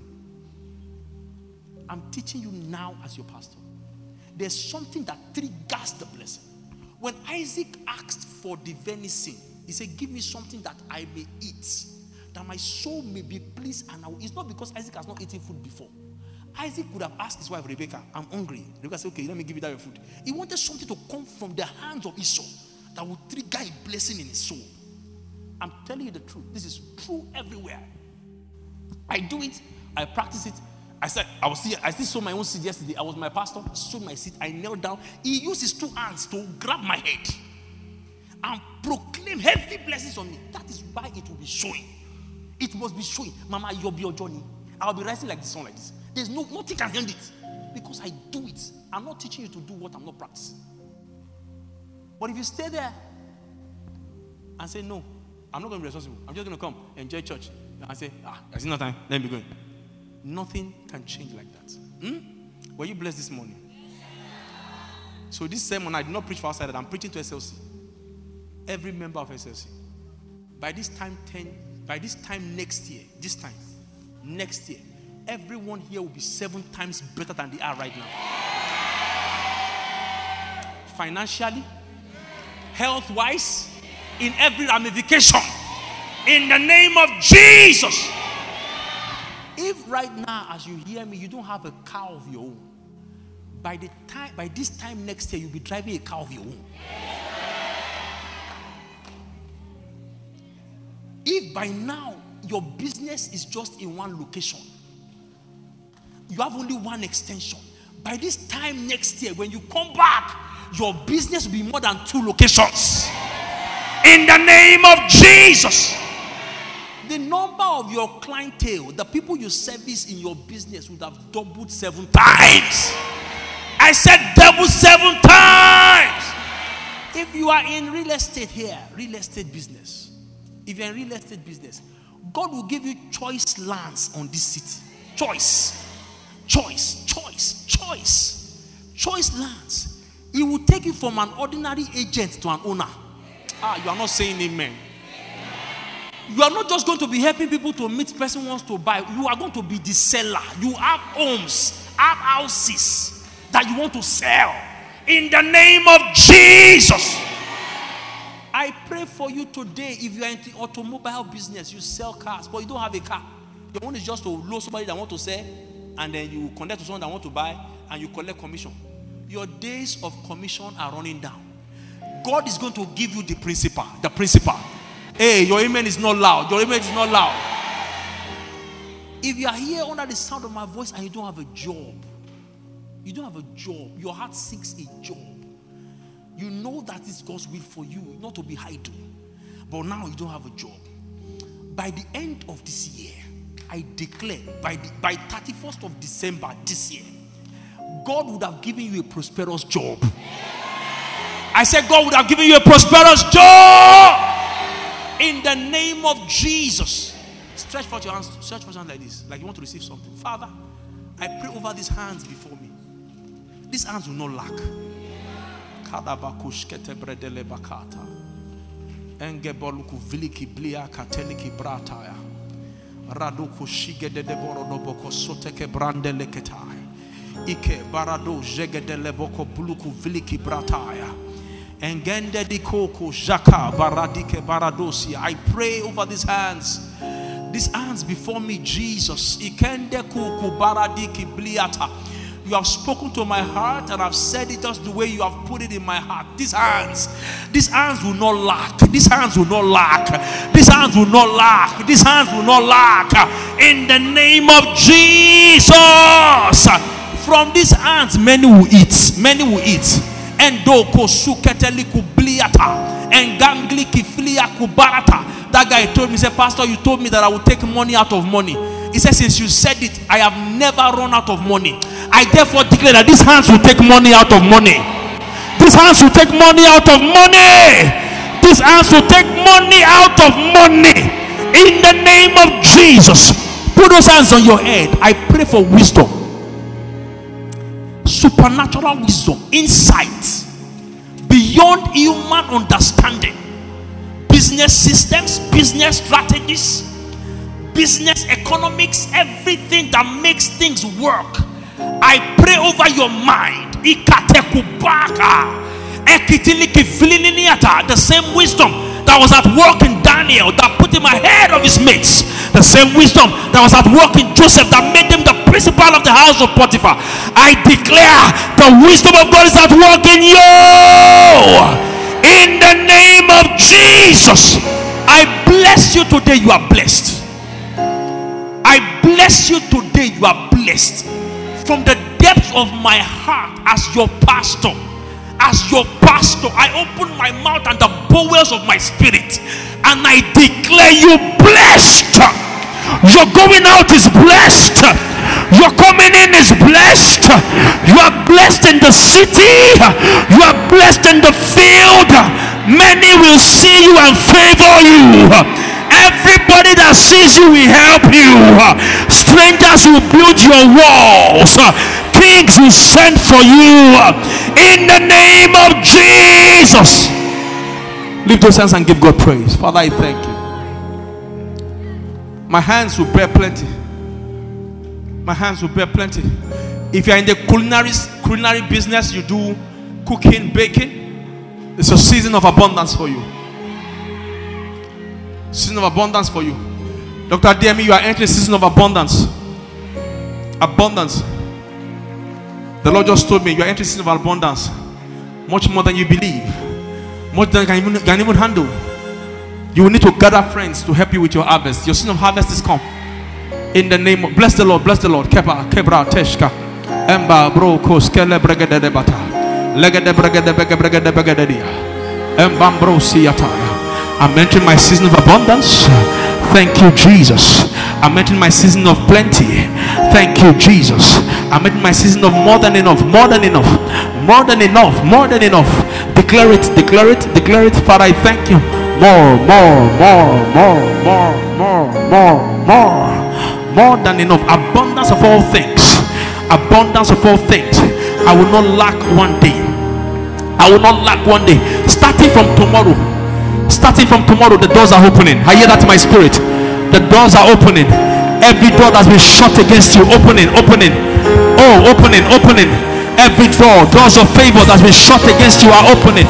I'm teaching you now as your pastor. There's something that triggers the blessing. When Isaac asked for the venison, he said, give me something that I may eat, that my soul may be pleased. And I will. It's not because Isaac has not eaten food before. Isaac could have asked his wife, Rebecca, I'm hungry. Rebecca said, okay, let me give you that your food. He wanted something to come from the hands of Esau that would trigger a blessing in his soul. I'm telling you the truth. This is true everywhere. I do it. I practice it. I said, I was here. I still sowed my own seed yesterday. I was my pastor. I sowed my seed. I knelt down. He used his two hands to grab my head and proclaim heavy blessings on me. That is why it will be showing. It must be showing. Mama, you'll be your journey. I'll be rising like the sun, like this. There's no, nothing can end it. Because I do it. I'm not teaching you to do what I'm not practicing. But if you stay there and say, no, I'm not going to be responsible. I'm just going to come, enjoy church. And say, ah, it's not time. Let me be going. Nothing can change like that. Hmm? Were you blessed this morning? So this sermon, I did not preach for outside. I'm preaching to S L C. Every member of S L C. By this time, ten, by this time next year, this time, next year, everyone here will be seven times better than they are right now. Financially, health-wise, in every ramification. In the name of Jesus. If right now, as you hear me, you don't have a car of your own, by the time, by this time next year, you'll be driving a car of your own. If by now your business is just in one location, you have only one extension. By this time next year, when you come back, your business will be more than two locations. In the name of Jesus. The number of your clientele, the people you service in your business, would have doubled seven times. I said double seven times. If you are in real estate here, real estate business, if you're in real estate business, God will give you choice lands on this city. Choice. Choice. Choice. Choice. Choice lands. It will take you from an ordinary agent to an owner. Ah, you are not saying amen. You are not just going to be helping people to meet person wants to buy. You are going to be the seller. You have homes, have houses that you want to sell. In the name of Jesus. I pray for you today. If you are in the automobile business, you sell cars, but you don't have a car. Your own is just to lure somebody that wants to sell, and then you connect to someone that wants to buy, and you collect commission. Your days of commission are running down. God is going to give you the principal. The principal. Hey, your amen is not loud. Your amen is not loud. If you are here under the sound of my voice and you don't have a job, you don't have a job, your heart seeks a job, you know that it's God's will for you not to be idle, but now you don't have a job. By the end of this year, I declare, by the, by thirty-first of December this year, God would have given you a prosperous job. I said God would have given you a prosperous job. In the name of Jesus. Stretch forth your hands. Stretch forth your hands like this. Like you want to receive something. Father, I pray over these hands before me. These hands will not lack. Ike barado jegedeleboko buluku viliki brataya. I pray over these hands. These hands before me, Jesus. You have spoken to my heart, and I've said it just the way you have put it in my heart. These hands, these hands will not lack. These hands will not lack. These hands will not lack. These hands will not lack. In the name of Jesus. From these hands, many will eat. Many will eat. That guy told me, he said, Pastor, you told me that I would take money out of money. He said, since you said it, I have never run out of money. I therefore declare that these hands will take money out of money. These hands will take money out of money. These hands will take money out of money. In the name of Jesus. Put those hands on your head. I pray for wisdom. Supernatural wisdom, insight beyond human understanding. Business systems, business strategies, business economics, everything that makes things work. I pray over your mind. The same wisdom that was at work in Daniel that put him ahead of his mates, the same wisdom that was at work in Joseph that made him the principal of the house of Potiphar. I declare the wisdom of God is at work in you. In the name of Jesus, I bless you today. You are blessed. I bless you today. You are blessed. From the depths of my heart, as your pastor, as your pastor, I open my mouth and the bowels of my spirit, and I declare you blessed. Your going out is blessed. Your coming in is blessed. You are blessed in the city. You are blessed in the field. Many will see you and favor you. Everybody that sees you will help you. Strangers will build your walls. Kings will send for you. In the name of Jesus. Lift those hands and give God praise. Father, I thank you. My hands will bear plenty. My hands will bear plenty. If you are in the culinary, culinary business, you do cooking, baking, it's a season of abundance for you. Season of abundance for you. Doctor D M E, you are entering a season of abundance. Abundance. The Lord just told me you are entering a season of abundance. Much more than you believe. Much than you can even, can even handle. You will need to gather friends to help you with your harvest. Your season of harvest is come. In the name of... Bless the Lord, bless the Lord. Kebra, Kebra, Teshka. Emba, Bro, Koskele, Bregede, Debata. Legede, Bregede, Bregede, Bregede, Dia. Emba, Bro, Siyata. I'm entering my season of abundance. Thank you, Jesus. I'm entering my season of plenty. Thank you, Jesus. I'm entering my season of more than enough, more than enough, more than enough, more than enough. Declare it, declare it, declare it. Father, I thank you. More, more, more, more, more, more, more, more, more than enough. Abundance of all things. Abundance of all things. I will not lack one day. I will not lack one day. Starting from tomorrow. Starting from tomorrow, the doors are opening. I hear that in my spirit. The doors are opening. Every door that's been shut against you, opening, opening. Oh, opening, opening. Every door, doors of favor that's been shut against you are opening.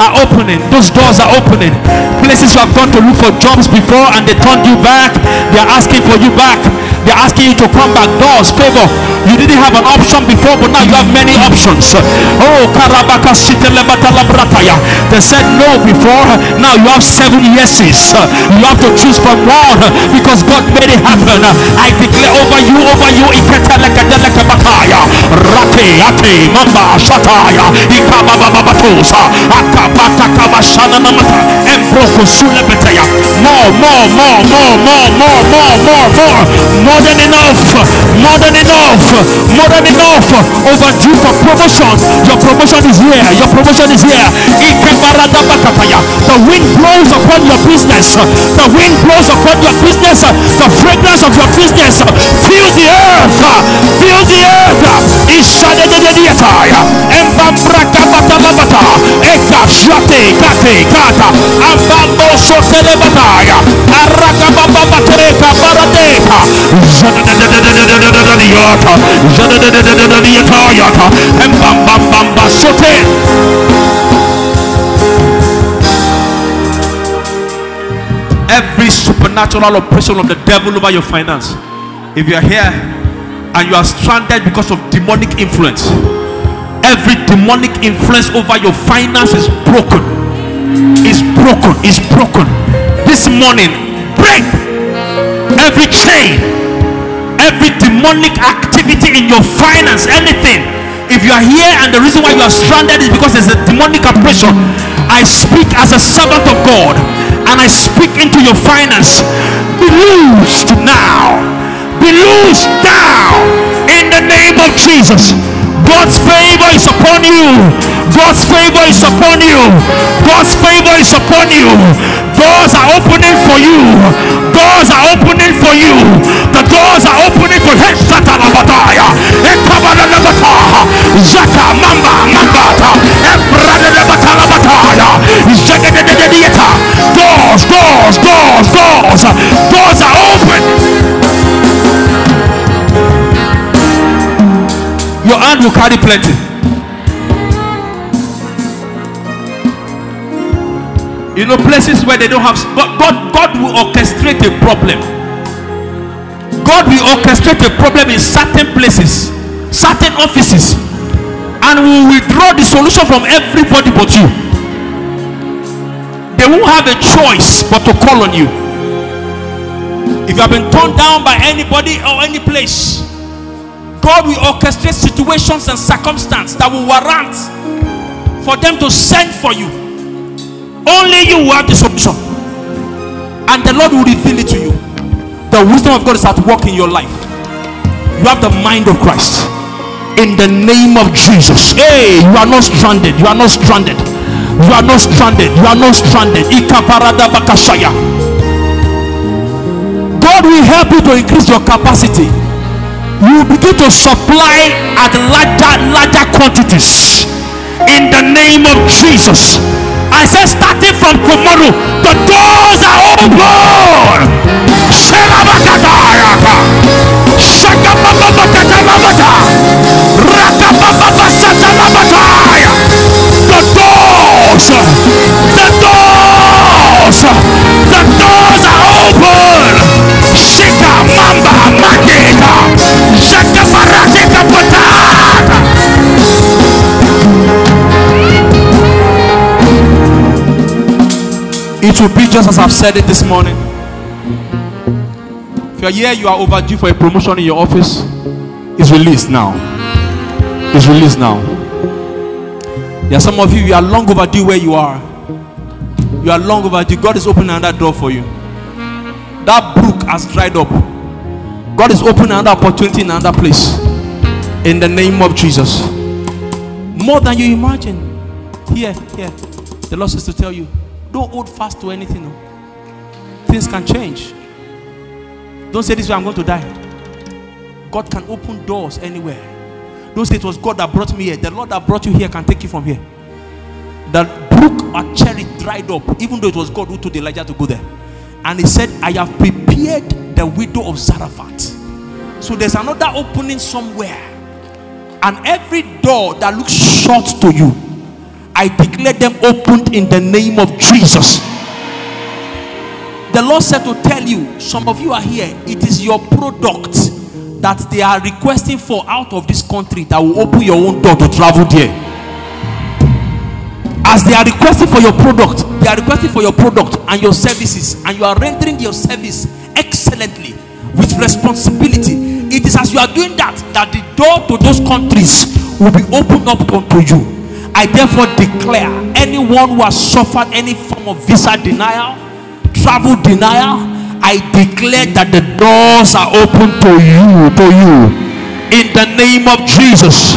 Are opening. Those doors are opening. Places you have gone to look for jobs before and they turned you back. They are asking for you back. They are asking you to come back. Doors, favor. You didn't have an option before, but now you have many options. Oh, Karabaka Shitelebatalabrataya. They said no before. Now you have seven yeses. You have to choose from one because God made it happen. I declare over you, over you, Iketelekatelekabataya. Rate, Ate, Mamba, Shataya, Ikabababatosa, Akabakabashanamata, Embroko Sulebeteya. More, more, more, more, more, more, more, more, more. More than enough, more than enough, more than enough. Overdue for promotion. Your promotion is here. Your promotion is here. The wind blows upon your business. The wind blows upon your business. The fragrance of your business fills the earth. Fills the earth. Every supernatural oppression of the devil over your finance. If you are here and you are stranded because of demonic influence, every demonic influence over your finance is broken. Is broken. Is broken. This morning, break every chain. Every demonic activity in your finance, anything. If you are here and the reason why you are stranded is because there's a demonic oppression, I speak as a servant of God and I speak into your finance. Be loosed now. Be loosed now. In the name of Jesus. God's favor is upon you. God's favor is upon you. God's favor is upon you. Doors are opening for you. Doors are opening for you. The doors are opening for you. Zaka mamba mamba. Doors, doors, doors, doors, doors are open. Your hand will carry plenty. You know, places where they don't have God, God, God will orchestrate a problem. God will orchestrate a problem in certain places, certain offices, and will withdraw the solution from everybody but you. They won't have a choice but to call on you. If you have been torn down by anybody or any place, God will orchestrate situations and circumstances that will warrant for them to send for you. Only you will have the solution, and the Lord will reveal it to you. The wisdom of God is at work in your life. You have the mind of Christ. In the name of Jesus. Hey, you are not stranded. You are not stranded. You are not stranded. You are not stranded. God will help you to increase your capacity. You will begin to supply at larger, larger quantities. In the name of Jesus. I said, starting from tomorrow, the doors are open. The doors, the doors, the doors are open. Shika mamba makeka, shaka barakeka patata. It will be just as I've said it this morning. If you're here, you are overdue for a promotion in your office. It's released now. It's released now. There are some of you, you are long overdue where you are. You are long overdue. God is opening another door for you. That brook has dried up. God is opening another opportunity in another place. In the name of Jesus. More than you imagine. Here, here. The Lord says to tell you, don't hold fast to anything. No. Things can change. Don't say, this way I'm going to die. God can open doors anywhere. Don't say, it was God that brought me here. The Lord that brought you here can take you from here. The brook at Cherith dried up, even though it was God who told Elijah to go there. And he said, I have prepared the widow of Zarephath. So there's another opening somewhere. And every door that looks short to you, I declare them opened in the name of Jesus. The Lord said to tell you, some of you are here, it is your product that they are requesting for out of this country that will open your own door to travel there. As they are requesting for your product, they are requesting for your product and your services, and you are rendering your service excellently with responsibility. It is as you are doing that, that the door to those countries will be opened up unto you. I therefore declare, anyone who has suffered any form of visa denial, travel denial, I declare that the doors are open to you, to you, in the name of Jesus.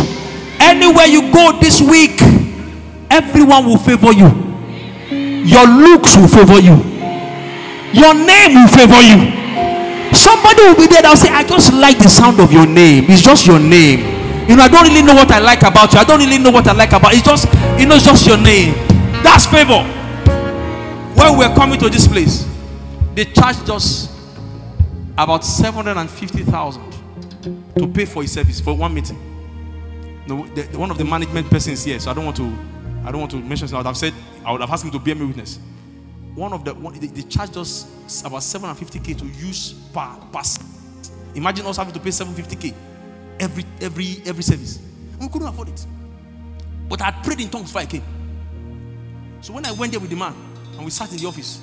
Anywhere you go this week, everyone will favor you. Your looks will favor you. Your name will favor you. Somebody will be there that will say, I just like the sound of your name. It's just your name. You know, I don't really know what I like about you. I don't really know what I like about you. It's just, you know, it's just your name. That's favor. When we're coming to this place, they charged us about seven hundred fifty thousand to pay for a service for one meeting. No, the, one of the management persons here, so I don't want to, I don't want to mention it. I would have said, I would have asked him to bear me witness. One of the, one, they, they charged us about seven hundred fifty K to use per pass. Imagine us having to pay seven hundred fifty K. Every every every service. We couldn't afford it. But I prayed in tongues before I came. So when I went there with the man and we sat in the office,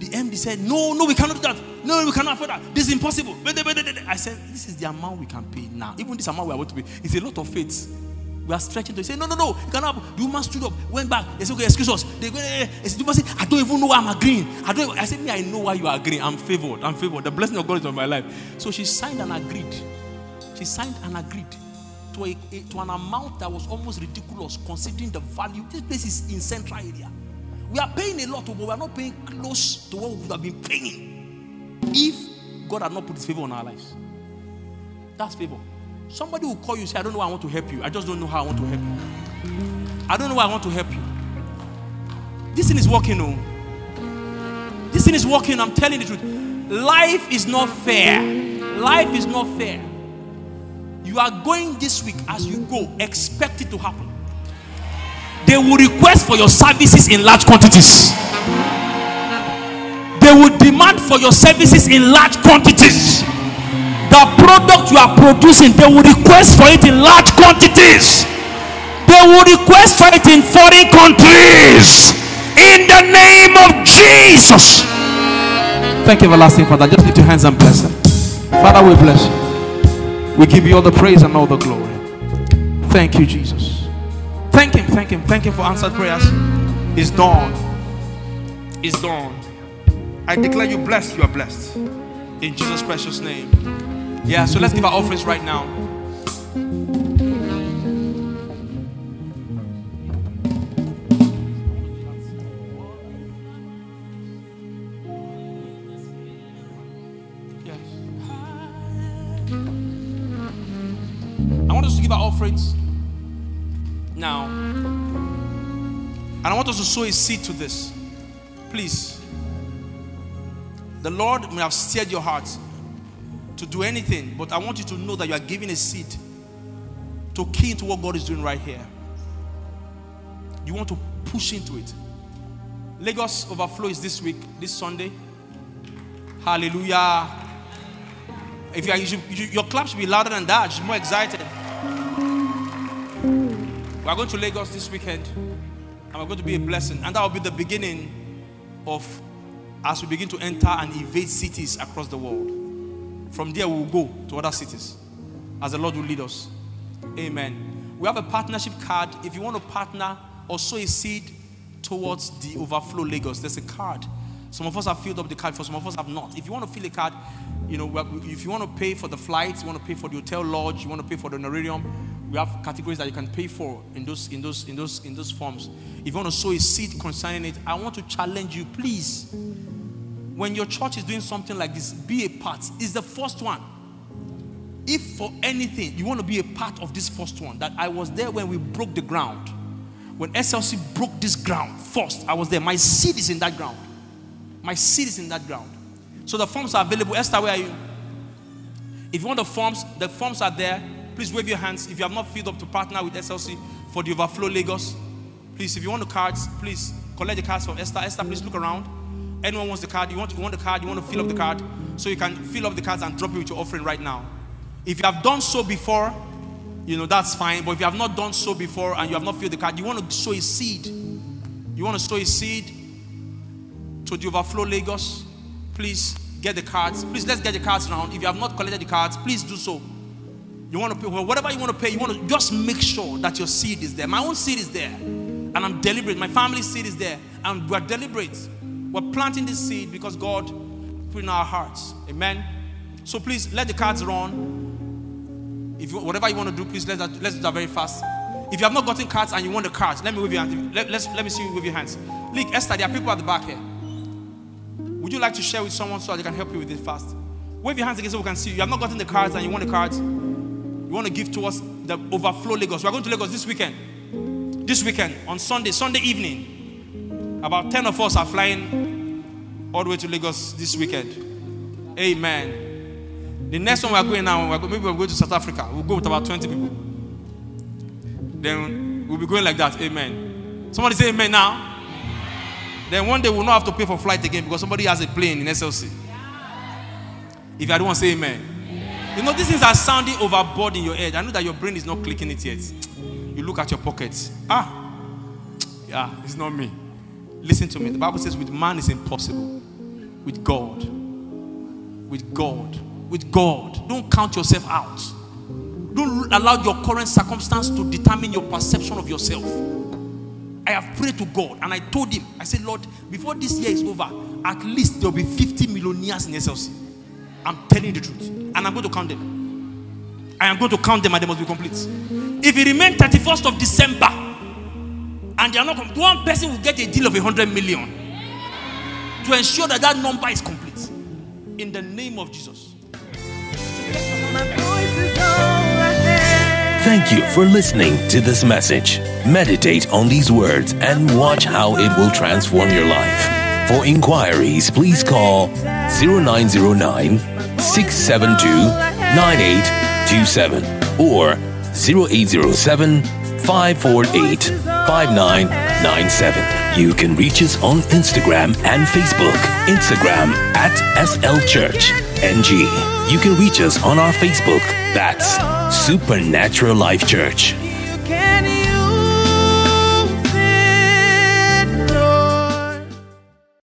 the M D said, No, no, we cannot do that. No, no, we cannot afford that. This is impossible. I said, this is the amount we can pay now. Even this amount we are about to pay. It's a lot of faith. We are stretching to say, No, no, no, you cannot. The woman stood up, went back. They said, okay, excuse us. They said, the woman said, I don't even know why I'm agreeing. I don't I said, me, I know why you are agreeing. I'm favored. I'm favored. The blessing of God is on my life. So she signed and agreed. She signed and agreed to, a, a, to an amount that was almost ridiculous considering the value. This place is in central area. We are paying a lot, but we are not paying close to what we would have been paying if God had not put his favor on our lives. That's favor. Somebody will call you and say, I don't know how I want to help you. I just don't know how I want to help you. I don't know how I want to help you. This thing is working. Oh. This thing is working. I'm telling the truth. Life is not fair. Life is not fair. You are going this week. As you go, expect it to happen. They will request for your services in large quantities. They will demand for your services in large quantities. The product you are producing, they will request for it in large quantities. They will request for it in foreign countries. In the name of Jesus. Thank you, everlasting Father. Just lift your hands and bless them. Father, we bless you. We give you all the praise and all the glory. Thank you, Jesus. Thank him, thank him, thank him for answered prayers. It's dawn. It's dawn. I declare you blessed, you are blessed. In Jesus' precious name. Yeah, so let's give our offerings right now. Yes. I want us to give our offerings now. And I want us to sow a seed to this. Please. The Lord may have steered your heart to do anything, but I want you to know that you are giving a seed to key into what God is doing right here. You want to push into it. Lagos Overflow is this week, this Sunday. Hallelujah. If you are, you should, you, your clap should be louder than that. She's more excited. We are going to Lagos this weekend, and we're going to be a blessing. And that will be the beginning of as we begin to enter and invade cities across the world. From there we will go to other cities as the Lord will lead us. Amen. We have a partnership card. If you want to partner or sow a seed towards the Overflow Lagos, there's a card. Some of us have filled up the card, for some of us have not. If you want to fill a card, you know, if you want to pay for the flights, you want to pay for the hotel lodge, you want to pay for the honorarium, we have categories that you can pay for in those in those in those in those forms. If you want to sow a seed concerning it, I want to challenge you, please. When your church is doing something like this, be a part. It's the first one. If for anything, you want to be a part of this first one. That I was there when we broke the ground. When S L C broke this ground first, I was there. My seed is in that ground. My seed is in that ground. So the forms are available. Esther, where are you? If you want the forms, the forms are there. Please wave your hands. If you have not filled up to partner with S L C for the Overflow Lagos, please, if you want the cards, please collect the cards from Esther. Esther, please look around. Anyone wants the card, you want, you want the card, you want to fill up the card, so you can fill up the cards and drop it with your offering right now. If you have done so before, you know, that's fine. But if you have not done so before and you have not filled the card, you want to sow a seed. You want to sow a seed to the Overflow Lagos, please get the cards. Please, let's get the cards around. If you have not collected the cards, please do so. You want to pay, well, whatever you want to pay, you want to just make sure that your seed is there. My own seed is there. And I'm deliberate. My family's seed is there. And we're deliberate. We're planting this seed because God put in our hearts. Amen. So please let the cards run. If you, whatever you want to do, please let that, let's do that very fast. If you have not gotten cards and you want the cards, let me wave your hands. Let, let's, let me see you wave your hands. Look, Esther, there are people at the back here. Would you like to share with someone so they can help you with it fast? Wave your hands again so we can see you. You have not gotten the cards and you want the cards. You want to give towards the Overflow Lagos. We are going to Lagos this weekend. This weekend on Sunday, Sunday evening. About ten of us are flying all the way to Lagos this weekend. Amen. The next one we are going now, we're going, maybe we're going to South Africa. We'll go with about twenty people. Then we'll be going like that. Amen. Somebody say amen now. Amen. Then one day we'll not have to pay for flight again because somebody has a plane in S L C. If I don't want to say amen. Amen. You know, these things are sounding overboard in your head. I know that your brain is not clicking it yet. You look at your pockets. Ah, yeah, it's not me. Listen to me. The Bible says with man is impossible. With God, with God, with God. Don't count yourself out. Don't allow your current circumstance to determine your perception of yourself. I have prayed to God and I told him, I said, Lord, before this year is over, at least there will be fifty millionaires in S L C. I'm telling the truth. And I'm going to count them. I am going to count them and they must be complete. If it remains thirty-first of December and they are not complete, one person will get a deal of one hundred million. To ensure that that number is complete. In the name of Jesus. Thank you for listening to this message. Meditate on these words and watch how it will transform your life. For inquiries, please call zero nine zero nine, six seven two, nine eight two seven or zero eight zero seven, five four eight, five nine nine seven. You can reach us on Instagram and Facebook. Instagram at S L Church N G. You can reach us on our Facebook. That's Supernatural Life Church.